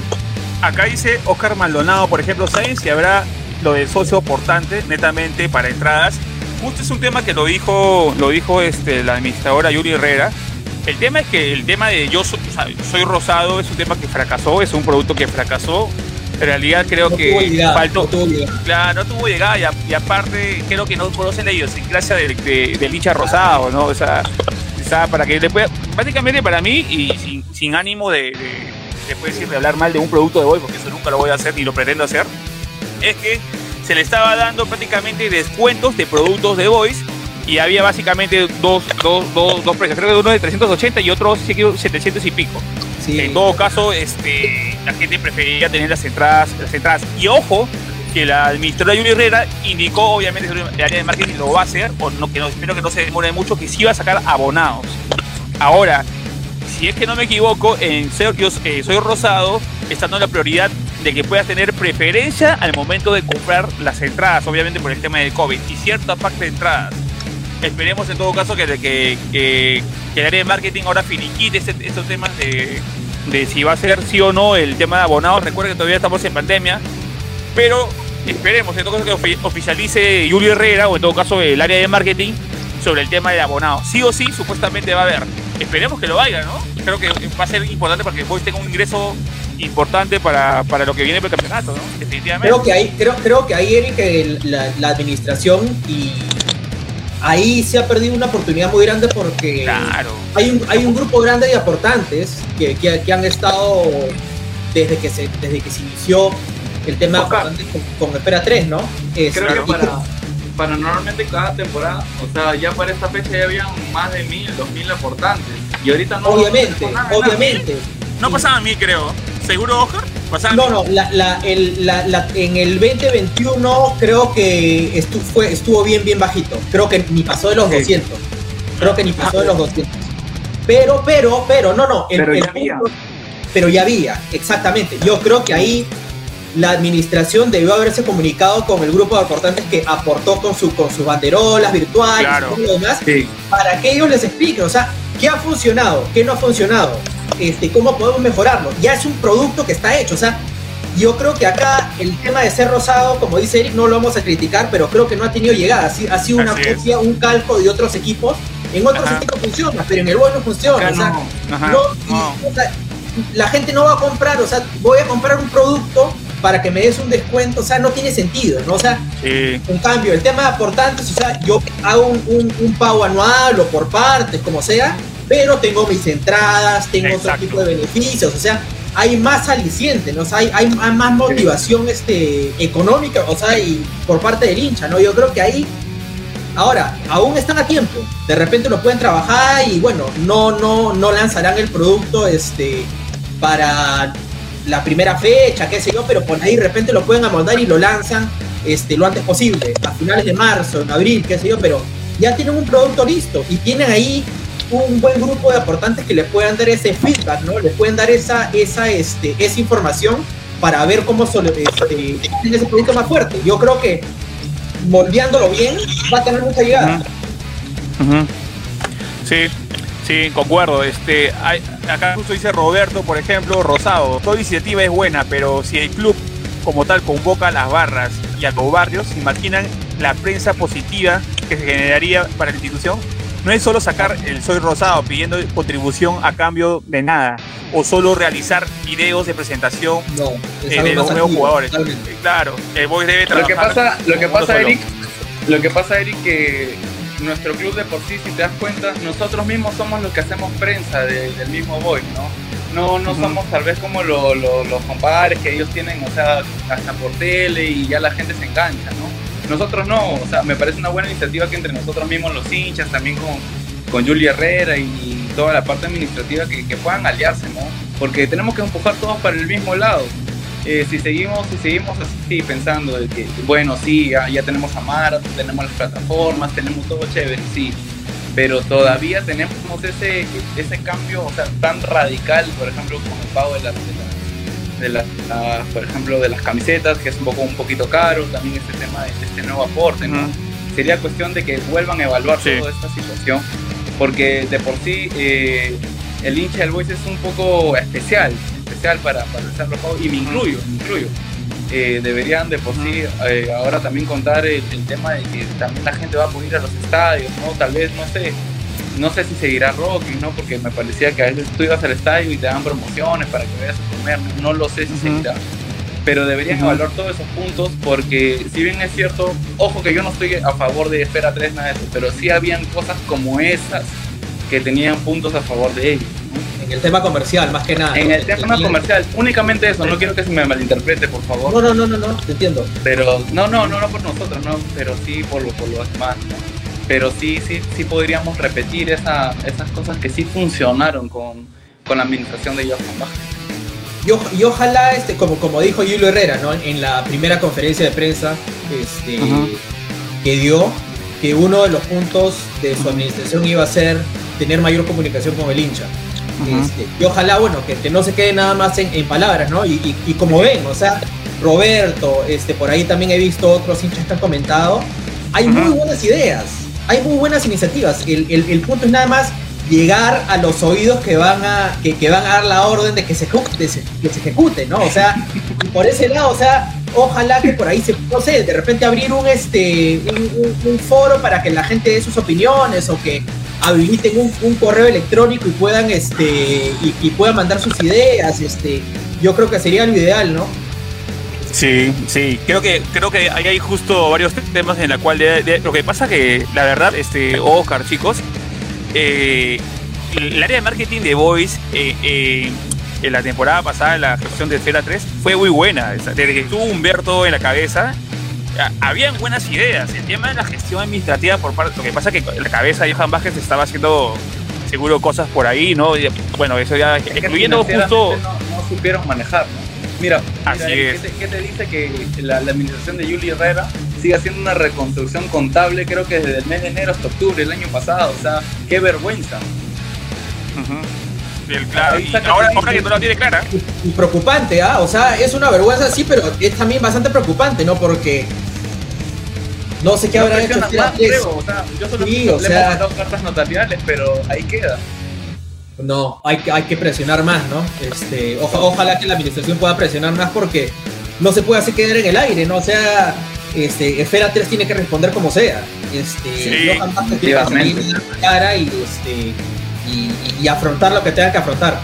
Acá dice Oscar Maldonado, por ejemplo, ¿saben si habrá lo del socio portante netamente para entradas? Justo es un tema que lo dijo, lo dijo este, la administradora Yuri Herrera. El tema es que el tema de yo soy, o sea, soy Rosado es un tema que fracasó, es un producto que fracasó. En realidad creo no que llegada, faltó. No tuvo llegada. Claro, no tuvo llegada y, a, y aparte creo que no conocen la idiosincrasia del de, de hincha rosado, ¿no? O sea, o sea, para que le pueda, básicamente para mí, y sin, sin ánimo de, de, después de hablar mal de un producto de hoy, porque eso nunca lo voy a hacer ni lo pretendo hacer, es que se le estaba dando prácticamente descuentos de productos de Boys y había básicamente dos, dos, dos, dos precios, creo que uno de trescientos ochenta y otro setecientos y pico. Sí. En todo caso, este, la gente prefería tener las entradas, las entradas. Y ojo, que la administradora Yuli Herrera indicó, obviamente, el área de marketing lo va a hacer, o no, que no, espero que no se demore mucho, que sí va a sacar abonados. Ahora, si es que no me equivoco, en Sergio eh, Soy Rosado está dando la prioridad de que puedas tener preferencia al momento de comprar las entradas, obviamente por el tema del COVID, y cierta parte de entradas. Esperemos en todo caso que, que, que, que el área de marketing ahora finiquite este, estos temas de, de si va a ser sí o no el tema de abonados. Recuerden que todavía estamos en pandemia, pero esperemos en todo caso que oficialice Yuri Herrera o en todo caso el área de marketing sobre el tema de abonados. Sí o sí, supuestamente va a haber. Esperemos que lo vaya, ¿no? Creo que va a ser importante para que el Boys tenga un ingreso importante para, para lo que viene para el campeonato, ¿no? Definitivamente. Creo que ahí, creo, creo que ahí Eric, la, la administración y... ahí se ha perdido una oportunidad muy grande porque claro. hay, un, hay un grupo grande de aportantes que, que, que han estado desde que se, desde que se inició el tema de con, con Espera tres, ¿no? Es, creo claro. que para, para normalmente cada temporada, o sea, ya para esta fecha ya habían más de mil, dos mil aportantes. Y ahorita no. Obviamente, no nada, obviamente. Nada. No pasaban mil, creo. ¿Seguro, Oscar? ¿Pasaban no, mil? No, la, la, el, la, la, en el veinte veintiuno creo que estuvo, fue, estuvo bien, bien bajito. Creo que ni pasó de los okay. doscientos. Creo que ni pasó ah, de los doscientos. Pero, pero, pero, no, no. El, pero, el, ya el, había. pero ya había, exactamente. Yo creo que ahí la administración debió haberse comunicado con el grupo de aportantes que aportó con, su, con sus banderolas virtuales claro. y todo lo demás, sí. para que ellos les expliquen, o sea, qué ha funcionado, qué no ha funcionado, este, cómo podemos mejorarlo. Ya es un producto que está hecho, o sea, yo creo que acá el tema de ser Rosado, como dice Eric, no lo vamos a criticar, pero creo que no ha tenido llegada, ha sido, ha sido una Así copia, es. un calco de otros equipos, en otros Ajá. equipos funciona, pero en el BOI no funciona, acá o sea, no. Ajá. No, no. O sea, la gente no va a comprar, o sea, voy a comprar un producto para que me des un descuento, o sea, no tiene sentido, ¿no? O sea, sí. en cambio, el tema de aportantes, o sea, yo hago un, un, un pago anual o por partes, como sea, pero tengo mis entradas, tengo Exacto. otro tipo de beneficios, o sea, hay más aliciente, ¿no? O sea, hay, hay más motivación sí. este, económica, o sea, y por parte del hincha, ¿no? Yo creo que ahí, ahora, aún están a tiempo, de repente lo pueden trabajar y, bueno, no, no, no lanzarán el producto este, para la primera fecha, qué sé yo, pero por ahí de repente lo pueden amoldar y lo lanzan este, lo antes posible, a finales de marzo, en abril, qué sé yo, pero ya tienen un producto listo y tienen ahí un buen grupo de aportantes que les puedan dar ese feedback, ¿no? Les pueden dar esa esa este esa información para ver cómo solo, este, tiene ese producto más fuerte. Yo creo que moldeándolo bien va a tener mucha llegada. Uh-huh. Uh-huh. Sí. Sí, concuerdo. Este, hay, acá justo dice Roberto, por ejemplo, Rosado. Toda iniciativa es buena, pero si el club como tal convoca a las barras y a los barrios, ¿se imaginan la prensa positiva que se generaría para la institución? No es solo sacar el Soy Rosado pidiendo contribución a cambio de nada, o solo realizar videos de presentación no, eh, de los nuevos activo, jugadores. Totalmente. Claro, el Boys debe trabajar. Lo que pasa, lo que pasa, Eric, lo que pasa, Eric, que nuestro club de por sí, si te das cuenta, nosotros mismos somos los que hacemos prensa de, del mismo Boys, ¿no? No, no uh-huh. somos tal vez como lo, lo, los compadres que ellos tienen, o sea, hasta por tele y ya la gente se engancha, ¿no? Nosotros no, o sea, me parece una buena iniciativa que entre nosotros mismos los hinchas, también con, con Juli Herrera y toda la parte administrativa que, que puedan aliarse, ¿no? Porque tenemos que empujar todos para el mismo lado. Eh, si seguimos si seguimos así pensando de que, bueno, sí, ya, ya tenemos a Mara, tenemos las plataformas, tenemos todo chévere, sí, pero todavía tenemos ese, ese cambio, o sea, tan radical, por ejemplo, como el pago de las, de las, de las, por ejemplo, de las camisetas, que es un poco un poquito caro, también este tema de este nuevo aporte, ¿no? Uh-huh. Sería cuestión de que vuelvan a evaluar sí. toda esta situación, porque de por sí eh, el hincha del Boys es un poco especial, para realizar los pagos, y me incluyo, me incluyo. Eh, deberían de por sí eh, ahora también contar el, el tema de que también la gente va a poder ir a los estadios, ¿no? Tal vez, no sé, no sé si seguirá Rocky, ¿no? Porque me parecía que a veces tú ibas al estadio y te dan promociones para que vayas a comer, no lo sé si uh-huh. seguirá. Pero deberían uh-huh. evaluar todos esos puntos porque, si bien es cierto, ojo que yo no estoy a favor de Espera tres, nada de eso, pero sí habían cosas como esas que tenían puntos a favor de ellos. En el tema comercial, más que nada. En ¿no? el tema el, comercial, el... únicamente eso, no quiero que se me malinterprete, por favor. No, no, no, no, no, te entiendo. Pero, no, no, no, no por nosotros, no, pero sí por los por los demás, ¿no? Pero sí, sí, sí podríamos repetir esa, esas cosas que sí funcionaron con, con la administración de Johan Vázquez. Y, y ojalá, este, como, como dijo Julio Herrera, ¿no? En la primera conferencia de prensa este, uh-huh. que dio, que uno de los puntos de su administración iba a ser tener mayor comunicación con el hincha. Este, y ojalá, bueno, que, que no se quede nada más en, en palabras, ¿no? Y, y, y como ven, o sea, Roberto, este, por ahí también he visto otros hinchas que han comentado, hay uh-huh. muy buenas ideas, hay muy buenas iniciativas, el, el, el punto es nada más llegar a los oídos que van a, que, que van a dar la orden de que se, de se, que se ejecute, ¿no? O sea, y por ese lado, o sea, ojalá que por ahí se, no sé, de repente abrir un, este, un, un, un foro para que la gente dé sus opiniones o que habiliten un, un correo electrónico y puedan este y, y puedan mandar sus ideas, este yo creo que sería lo ideal, ¿no? Sí, sí, creo que creo que ahí hay justo varios temas en la cual de, de, lo que pasa que la verdad, este Oscar, chicos, eh, el área de marketing de Boys eh, eh, en la temporada pasada, en la gestión de Esfera tres, fue muy buena. Desde que tuvo Humberto en la cabeza, habían buenas ideas. El tema de la gestión administrativa por parte, lo que pasa que en la cabeza de Johan Vázquez estaba haciendo seguro cosas por ahí, ¿no? Y, bueno, eso ya es excluyendo que justo. No, no supieron manejar, ¿no? Mira, mira así es. ¿qué, te, ¿qué te dice que la, la administración de Yuli Herrera sigue haciendo una reconstrucción contable, creo que desde el mes de enero hasta octubre del año pasado? O sea, qué vergüenza. Uh-huh. el, claro, y ahora, ahora que no la tiene clara. Y, y preocupante, ¿ah? ¿eh? O sea, es una vergüenza, sí, pero es también bastante preocupante, ¿no? Porque no sé qué no habrá hecho. Más, creo, o sea, yo solo sí, o sea, he dado cartas notariales, pero ahí queda. No, hay, hay que presionar más, ¿no? Este, oja, ojalá que la administración pueda presionar más porque no se puede así quedar en el aire, ¿no? O sea, este, Esfera tres tiene que responder como sea. Este, sí, no jamás tiene que salir de la cara y, este, y, y, y afrontar lo que tenga que afrontar.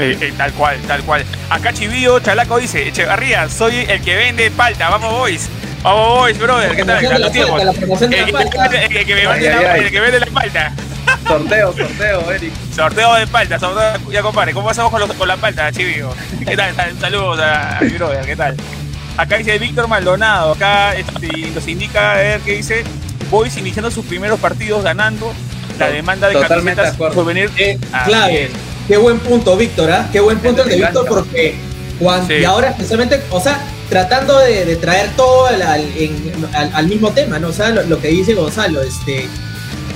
Eh, eh, tal cual, tal cual. Acá Chivío Chalaco dice, Echevarría, soy el que vende palta, vamos Boys. Vamos Boys, brother, ¿qué tal? La palta, la promoción de la palta. El que, el que, me ay, ay, la, ay. El que vende la palta. Sorteo, sorteo, Eric. Sorteo de palta, sorteo, ya compadre. ¿Cómo pasamos con, los, con la palta, Chivío? ¿Qué tal? Saludos a mi brother, ¿qué tal? Acá dice Víctor Maldonado, acá nos indica, a ver qué dice, Boys iniciando sus primeros partidos ganando la demanda de camisetas por venir. Eh, clave, qué buen punto, Víctor, ¿ah? ¿eh? Qué buen punto el de Víctor, porque cuando, sí. Y ahora especialmente, o sea, tratando de, de traer todo al, al, en, al, al mismo tema, ¿no? O sea, lo, lo que dice Gonzalo, este,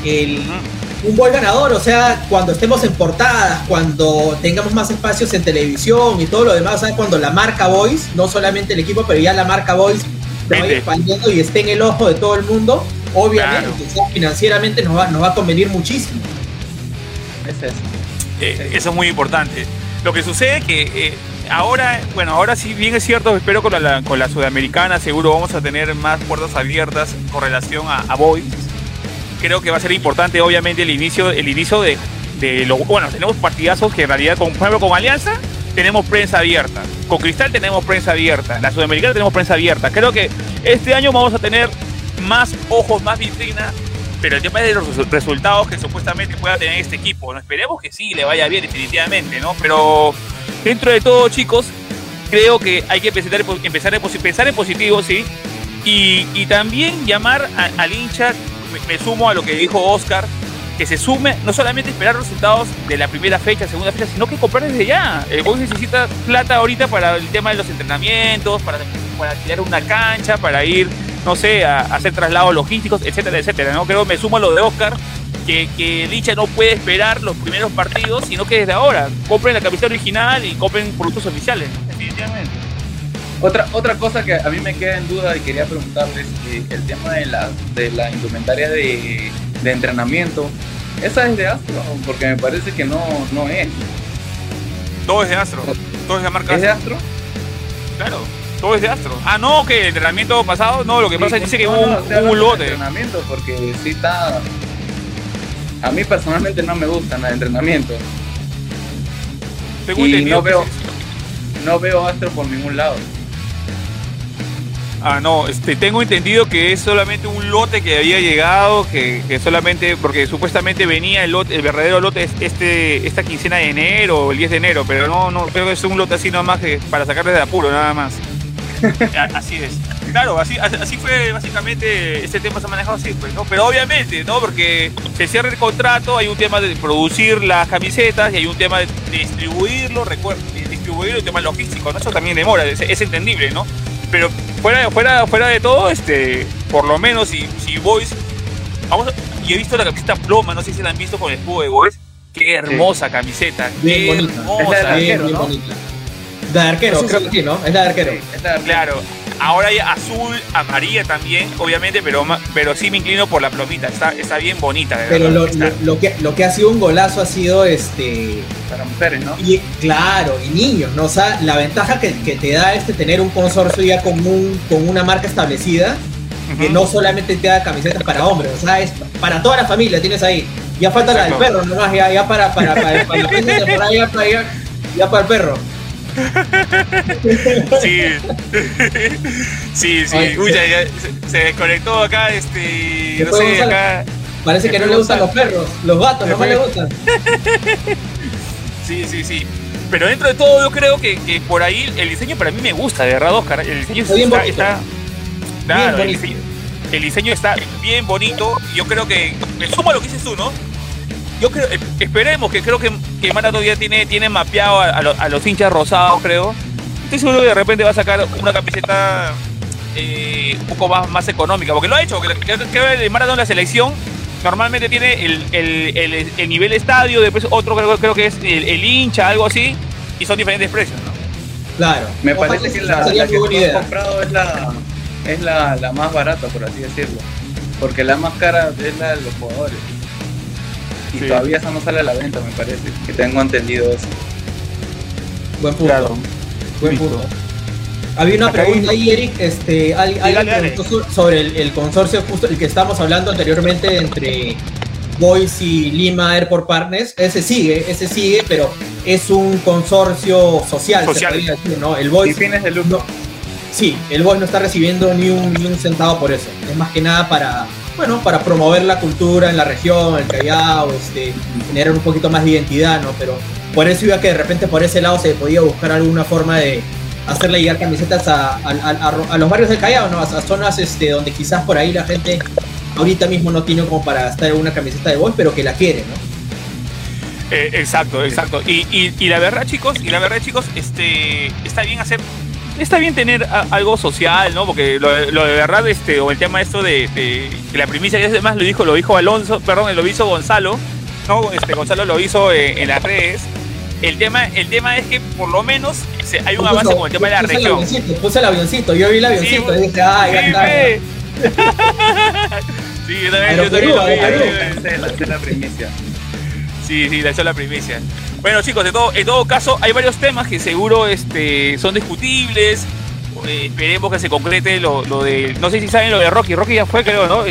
el... Uh-huh. Un buen ganador, o sea, cuando estemos en portadas, cuando tengamos más espacios en televisión y todo lo demás, ¿sabes? Cuando la marca Boys, no solamente el equipo, pero ya la marca Boys lo vaya expandiendo y esté en el ojo de todo el mundo, obviamente, claro. O sea, financieramente nos va, nos va a convenir muchísimo. Eso es, eh, sí. Eso es muy importante. Lo que sucede es que eh, ahora, bueno, ahora sí, bien es cierto, espero con la, con la Sudamericana seguro vamos a tener más puertas abiertas con relación a, a Boys. Creo que va a ser importante, obviamente, el inicio, el inicio de, de lo, bueno, tenemos partidazos que en realidad, con, por ejemplo, con Alianza tenemos prensa abierta, con Cristal tenemos prensa abierta, la Sudamericana tenemos prensa abierta. Creo que este año vamos a tener más ojos, más vitrina, pero el tema es de los resultados que supuestamente pueda tener este equipo. No, esperemos que sí le vaya bien definitivamente, ¿no? Pero dentro de todo, chicos, creo que hay que empezar, empezar pensar en positivo, sí, y, y también llamar a, al hincha. Me sumo a lo que dijo Oscar, que se sume, no solamente esperar resultados de la primera fecha, segunda fecha, sino que comprar desde ya. El Boys necesita plata ahorita para el tema de los entrenamientos, para, para alquilar una cancha, para ir, no sé, a, a hacer traslados logísticos, etcétera, etcétera, ¿no? Creo que me sumo a lo de Oscar, que, que el hincha no puede esperar los primeros partidos, sino que desde ahora compren la camiseta original y compren productos oficiales, ¿no? Definitivamente. Otra, otra cosa que a mí me queda en duda y quería preguntarles, eh, el tema de la, de la indumentaria de, de entrenamiento, ¿esa es de Astro? Porque me parece que no, no es. Todo es de Astro, todo es de marca Astro. ¿Es de Astro? Claro, todo es de Astro. Ah, no, que el entrenamiento pasado, no, lo que pasa sí, es que no, hubo, no, hubo un lote. Entrenamiento porque sí está... A mí personalmente no me gustan los entrenamientos. Según y no veo, no veo Astro por ningún lado. Ah, no, este, tengo entendido que es solamente un lote que había llegado, que, que solamente, porque supuestamente venía el lote, el verdadero lote este, esta quincena de enero, el diez de enero, pero no, no, creo que es un lote así nomás que para sacarle de apuro, nada más. Así es. Claro, así, así fue básicamente, este tema se ha manejado así, pues, ¿no? Pero obviamente, ¿no? Porque se cierra el contrato, hay un tema de producir las camisetas y hay un tema de distribuirlo, recuerdo, distribuirlo, el tema logístico, ¿no? Eso también demora, es, es entendible, ¿no? Pero fuera, fuera, fuera de todo, este, por lo menos si, si Boys, vamos a, yo he visto la camiseta ploma, no sé si la han visto con el escudo de Boys, qué hermosa sí. Camiseta, bien qué bonita. Hermosa, es la de arquero, bien, ¿no? Bonita. La de arquero, sí, creo sí. Que sí, ¿no? Es la de arquero. Sí, es la de arquero. Claro, ahora hay azul, amarilla también, obviamente, pero, pero sí me inclino por la plomita, está, está bien bonita. De pero lo, lo, lo, que, lo que ha sido un golazo ha sido este... para mujeres, ¿no? Y, claro, y niños, ¿no? O sea, la ventaja que, que te da este tener un consorcio ya con, un, con una marca establecida, uh-huh. Que no solamente te da camisetas para hombres, o sea, es para toda la familia tienes ahí. Ya falta exacto. La del perro, nomás, ya, ya para, para, para, para, para la gente, ya, ya para el perro. Sí, sí, sí. Oye, Uy, ya, ya, se desconectó acá, este, no sé, acá. Parece que no le gustan los perros, los gatos, no le gustan. Sí, sí, sí. Pero dentro de todo yo creo que, que por ahí el diseño para mí me gusta, de verdad, Oscar. El diseño está, está, está claro, el, diseño, el diseño está bien bonito. Yo creo que me sumo a lo que dices tú, ¿no? Yo creo, esperemos que creo que, que Mara todavía tiene, tiene mapeado a, a, los, a los hinchas rosados, creo. Estoy seguro que de repente va a sacar una camiseta eh, un poco más, más económica, porque lo ha hecho, que, que, que el Maradona en la selección normalmente tiene el, el, el, el nivel estadio, después otro creo, creo que es el, el hincha, algo así, y son diferentes precios, ¿no? Claro. Me parece que la, la que tú has comprado es la, es la, la más barata, por así decirlo, porque la más cara es la de los jugadores. Y sí, todavía esa no sale a la venta, me parece, que tengo entendido eso. Buen punto. Claro. Buen punto. Había una Acá pregunta ahí, Eric, este, al, sí, alguien dale, preguntó dale. sobre el, el consorcio, justo el que estábamos hablando anteriormente entre Boys y Lima Airport Partners. Ese sigue, ese sigue, pero es un consorcio social, social. se podría decir, ¿no? El Boys, fines de lucro. No, sí, el Boys no está recibiendo ni un, ni un centavo por eso. Es más que nada para... bueno, para promover la cultura en la región, el Callao, este, generar un poquito más de identidad, ¿no? Pero por eso iba que de repente por ese lado se podía buscar alguna forma de hacerle llegar camisetas a, a, a, a los barrios del Callao, ¿no? A, a zonas este, donde quizás por ahí la gente ahorita mismo no tiene como para gastar una camiseta de Boys, pero que la quiere, ¿no? Eh, exacto, exacto. Y, y, y la verdad, chicos, y la verdad, chicos, este, está bien hacer... Está bien tener a, algo social, ¿no? Porque lo, lo de verdad, este, o el tema esto de, de, de la primicia, y además lo dijo, lo dijo Alonso, perdón, lo hizo Gonzalo, ¿no? Este, Gonzalo lo hizo en, en las redes. El tema, el tema es que por lo menos se, hay un puso, avance con el tema de la región. El avioncito, puse el avioncito, yo vi el avioncito, sí, y dije, ah, ya está. Sí, yo también, yo también lo vi. La primicia. Sí, sí, la hizo la primicia. Bueno, chicos, de todo, en todo caso, hay varios temas que seguro este, son discutibles. Eh, esperemos que se concrete lo, lo de... No sé si saben lo de Rocky. Rocky ya fue, creo, ¿no?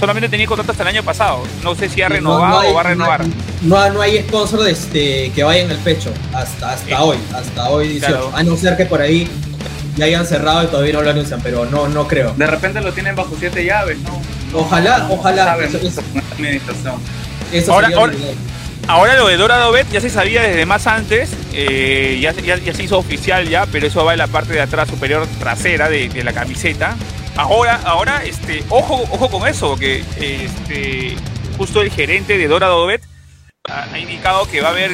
Solamente tenía contrato hasta el año pasado. No sé si ha renovado no, no hay, o va a renovar. No, no, no hay sponsor de este, que vaya en el pecho hasta, hasta eh, hoy, hasta hoy dieciocho. Claro. A no ser que por ahí ya hayan cerrado y todavía no lo anuncian, pero no, no creo. De repente lo tienen bajo siete llaves, ¿no? Ojalá, no, ojalá. No saben, eso, eso, administración. Eso ahora, ahora... Ahora lo de Dorado Bet ya se sabía desde más antes, eh, ya, ya, ya se hizo oficial ya, pero eso va en la parte de atrás superior trasera de, de la camiseta. Ahora, ahora, este, ojo, ojo con eso, que este, justo el gerente de Dorado Bet ha, ha indicado que va a haber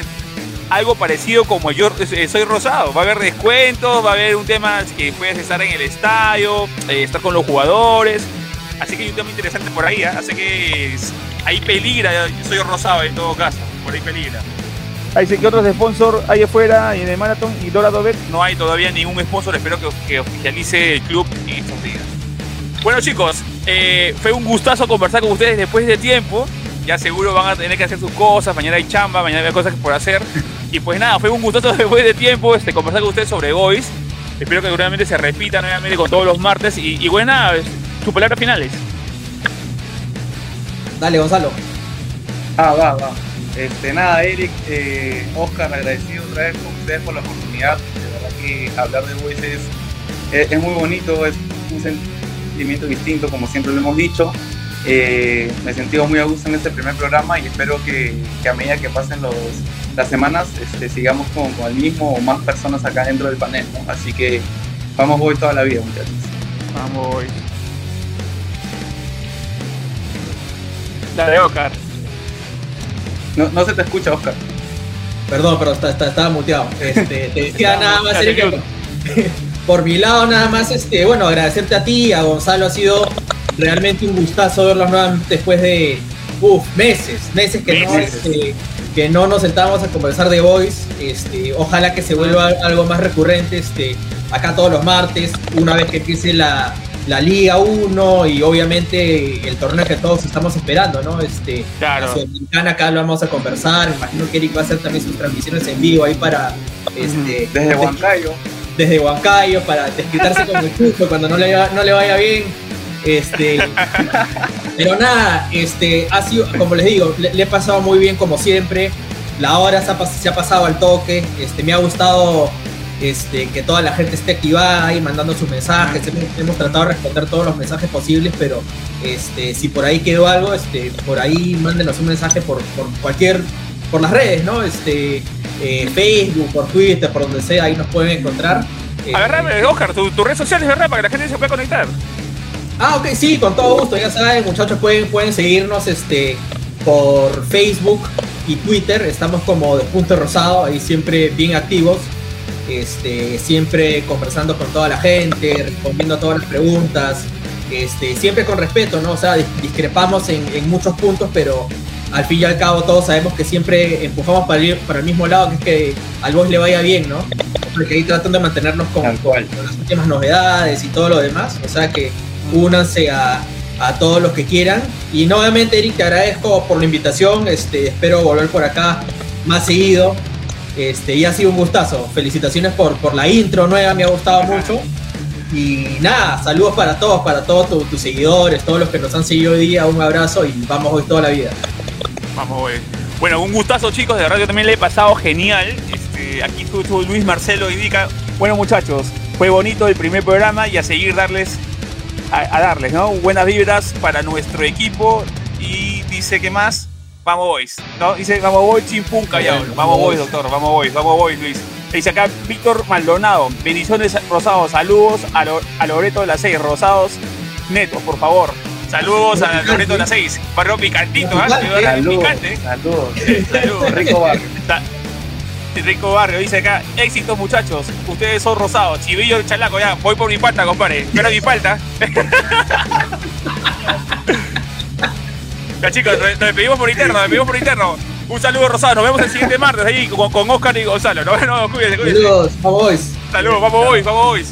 algo parecido como yo soy rosado, va a haber descuentos, va a haber un tema que puedes estar en el estadio, eh, estar con los jugadores, así que hay un tema interesante por ahí, ¿eh? Así que es, ahí peligra, yo soy rosado en todo caso. Por ahí peligra. Ahí dice que otros sponsors hay afuera en el Marathon y Dorado Bet. No hay todavía ningún sponsor, espero que, que oficialice el club en estos días. Bueno, chicos, eh, fue un gustazo conversar con ustedes después de tiempo. Ya seguro van a tener que hacer sus cosas, mañana hay chamba, mañana hay cosas por hacer. Y pues nada, fue un gustazo después de tiempo este, conversar con ustedes sobre Boys. Espero que seguramente se repita nuevamente con todos los martes. Y, y bueno, nada, tus palabras finales. Dale, Gonzalo. Ah, va, va. Este, nada, Eric, eh, Oscar, agradecido otra vez con ustedes por la oportunidad. De verdad que hablar de Boys es, es, es muy bonito, es un sentimiento distinto, como siempre lo hemos dicho. Eh, me he sentido muy a gusto en este primer programa y espero que, que a medida que pasen los, las semanas este, sigamos con, con el mismo o más personas acá dentro del panel, ¿no? Así que vamos Boys toda la vida, muchachos. Vamos Boys. La de Oscar. No, no se te escucha, Oscar. Perdón, pero está, está, estaba muteado. Este, te decía nada más, Eric, por mi lado nada más, este, bueno, agradecerte a ti, a Gonzalo, ha sido realmente un gustazo verlos nuevamente después de uf, meses, meses que meses. no, este, que no nos sentábamos a conversar de Boys. Este, ojalá que se vuelva algo más recurrente, este, acá todos los martes, una vez que empiece la, la Liga uno y obviamente el torneo que todos estamos esperando, ¿no? Este, claro. Sudamericana, acá lo vamos a conversar, imagino que Eric va a hacer también sus transmisiones en vivo ahí para... Este, desde Huancayo. Desde Huancayo, para desquitarse con el Chucho cuando no le, no le vaya bien. Este, pero nada, este, ha sido, como les digo, le, le he pasado muy bien como siempre, la hora se ha, se ha pasado al toque, este, me ha gustado... este, que toda la gente esté activada y mandando sus mensajes. Hemos, hemos tratado de responder todos los mensajes posibles, pero este, si por ahí quedó algo, este, por ahí mándenos un mensaje por, por cualquier, por las redes, ¿no? Este, eh, Facebook, por Twitter, por donde sea, ahí nos pueden encontrar. Eh, Agarrame, Oscar, tu, tu red social es verdad, para que la gente se pueda conectar. Ah, ok, sí, con todo gusto, ya saben, muchachos, pueden, pueden seguirnos este, por Facebook y Twitter. Estamos como Despuntes Rosado, ahí siempre bien activos. Este, siempre conversando con toda la gente, respondiendo a todas las preguntas, este, siempre con respeto, ¿no? O sea, discrepamos en, en muchos puntos, pero al fin y al cabo todos sabemos que siempre empujamos para el, para el mismo lado, que es que al Boys le vaya bien, ¿no? Porque ahí tratan de mantenernos con, con, con las últimas novedades y todo lo demás, o sea que únanse a, a todos los que quieran. Y nuevamente, Eric, te agradezco por la invitación, este, espero volver por acá más seguido. Este, y ha sido un gustazo. Felicitaciones por, por la intro nueva, me ha gustado mucho. Y nada, saludos para todos, para todos tus, tus seguidores, todos los que nos han seguido hoy día. Un abrazo y vamos hoy toda la vida. Vamos hoy. Bueno, un gustazo, chicos, de verdad yo también le he pasado genial. Este, aquí estuvo Luis Marcelo y Dica. Bueno, muchachos, fue bonito el primer programa y a seguir darles, a, a darles, ¿no? Buenas vibras para nuestro equipo. Y dice, ¿qué más? Vamos Boys, ¿no? Dice, vamos Boys, chimpún, callado. Vamos Boys, doctor, vamos Boys, vamos Boys, Luis. Dice acá Víctor Maldonado, bendiciones Rosados, saludos a, Lo, a Loreto de las seis, Rosados netos, por favor. Saludos a Loreto de las seis, barrio picantito, ¿eh? Saludos, picante. Saludos, saludos, rico barrio. Rico barrio, dice acá, éxitos muchachos, ustedes son Rosados, Chivillo el Chalaco, ya, voy por mi falta, compadre, pero mi falta. Ya, chicos, nos despedimos por interno, nos despedimos por interno. Un saludo, Rosado. Nos vemos el siguiente martes ahí con, con Oscar y Gonzalo. No, no, cuídense, cuídense. Saludos, vamos Boys. Saludos, vamos Boys, vamos Boys.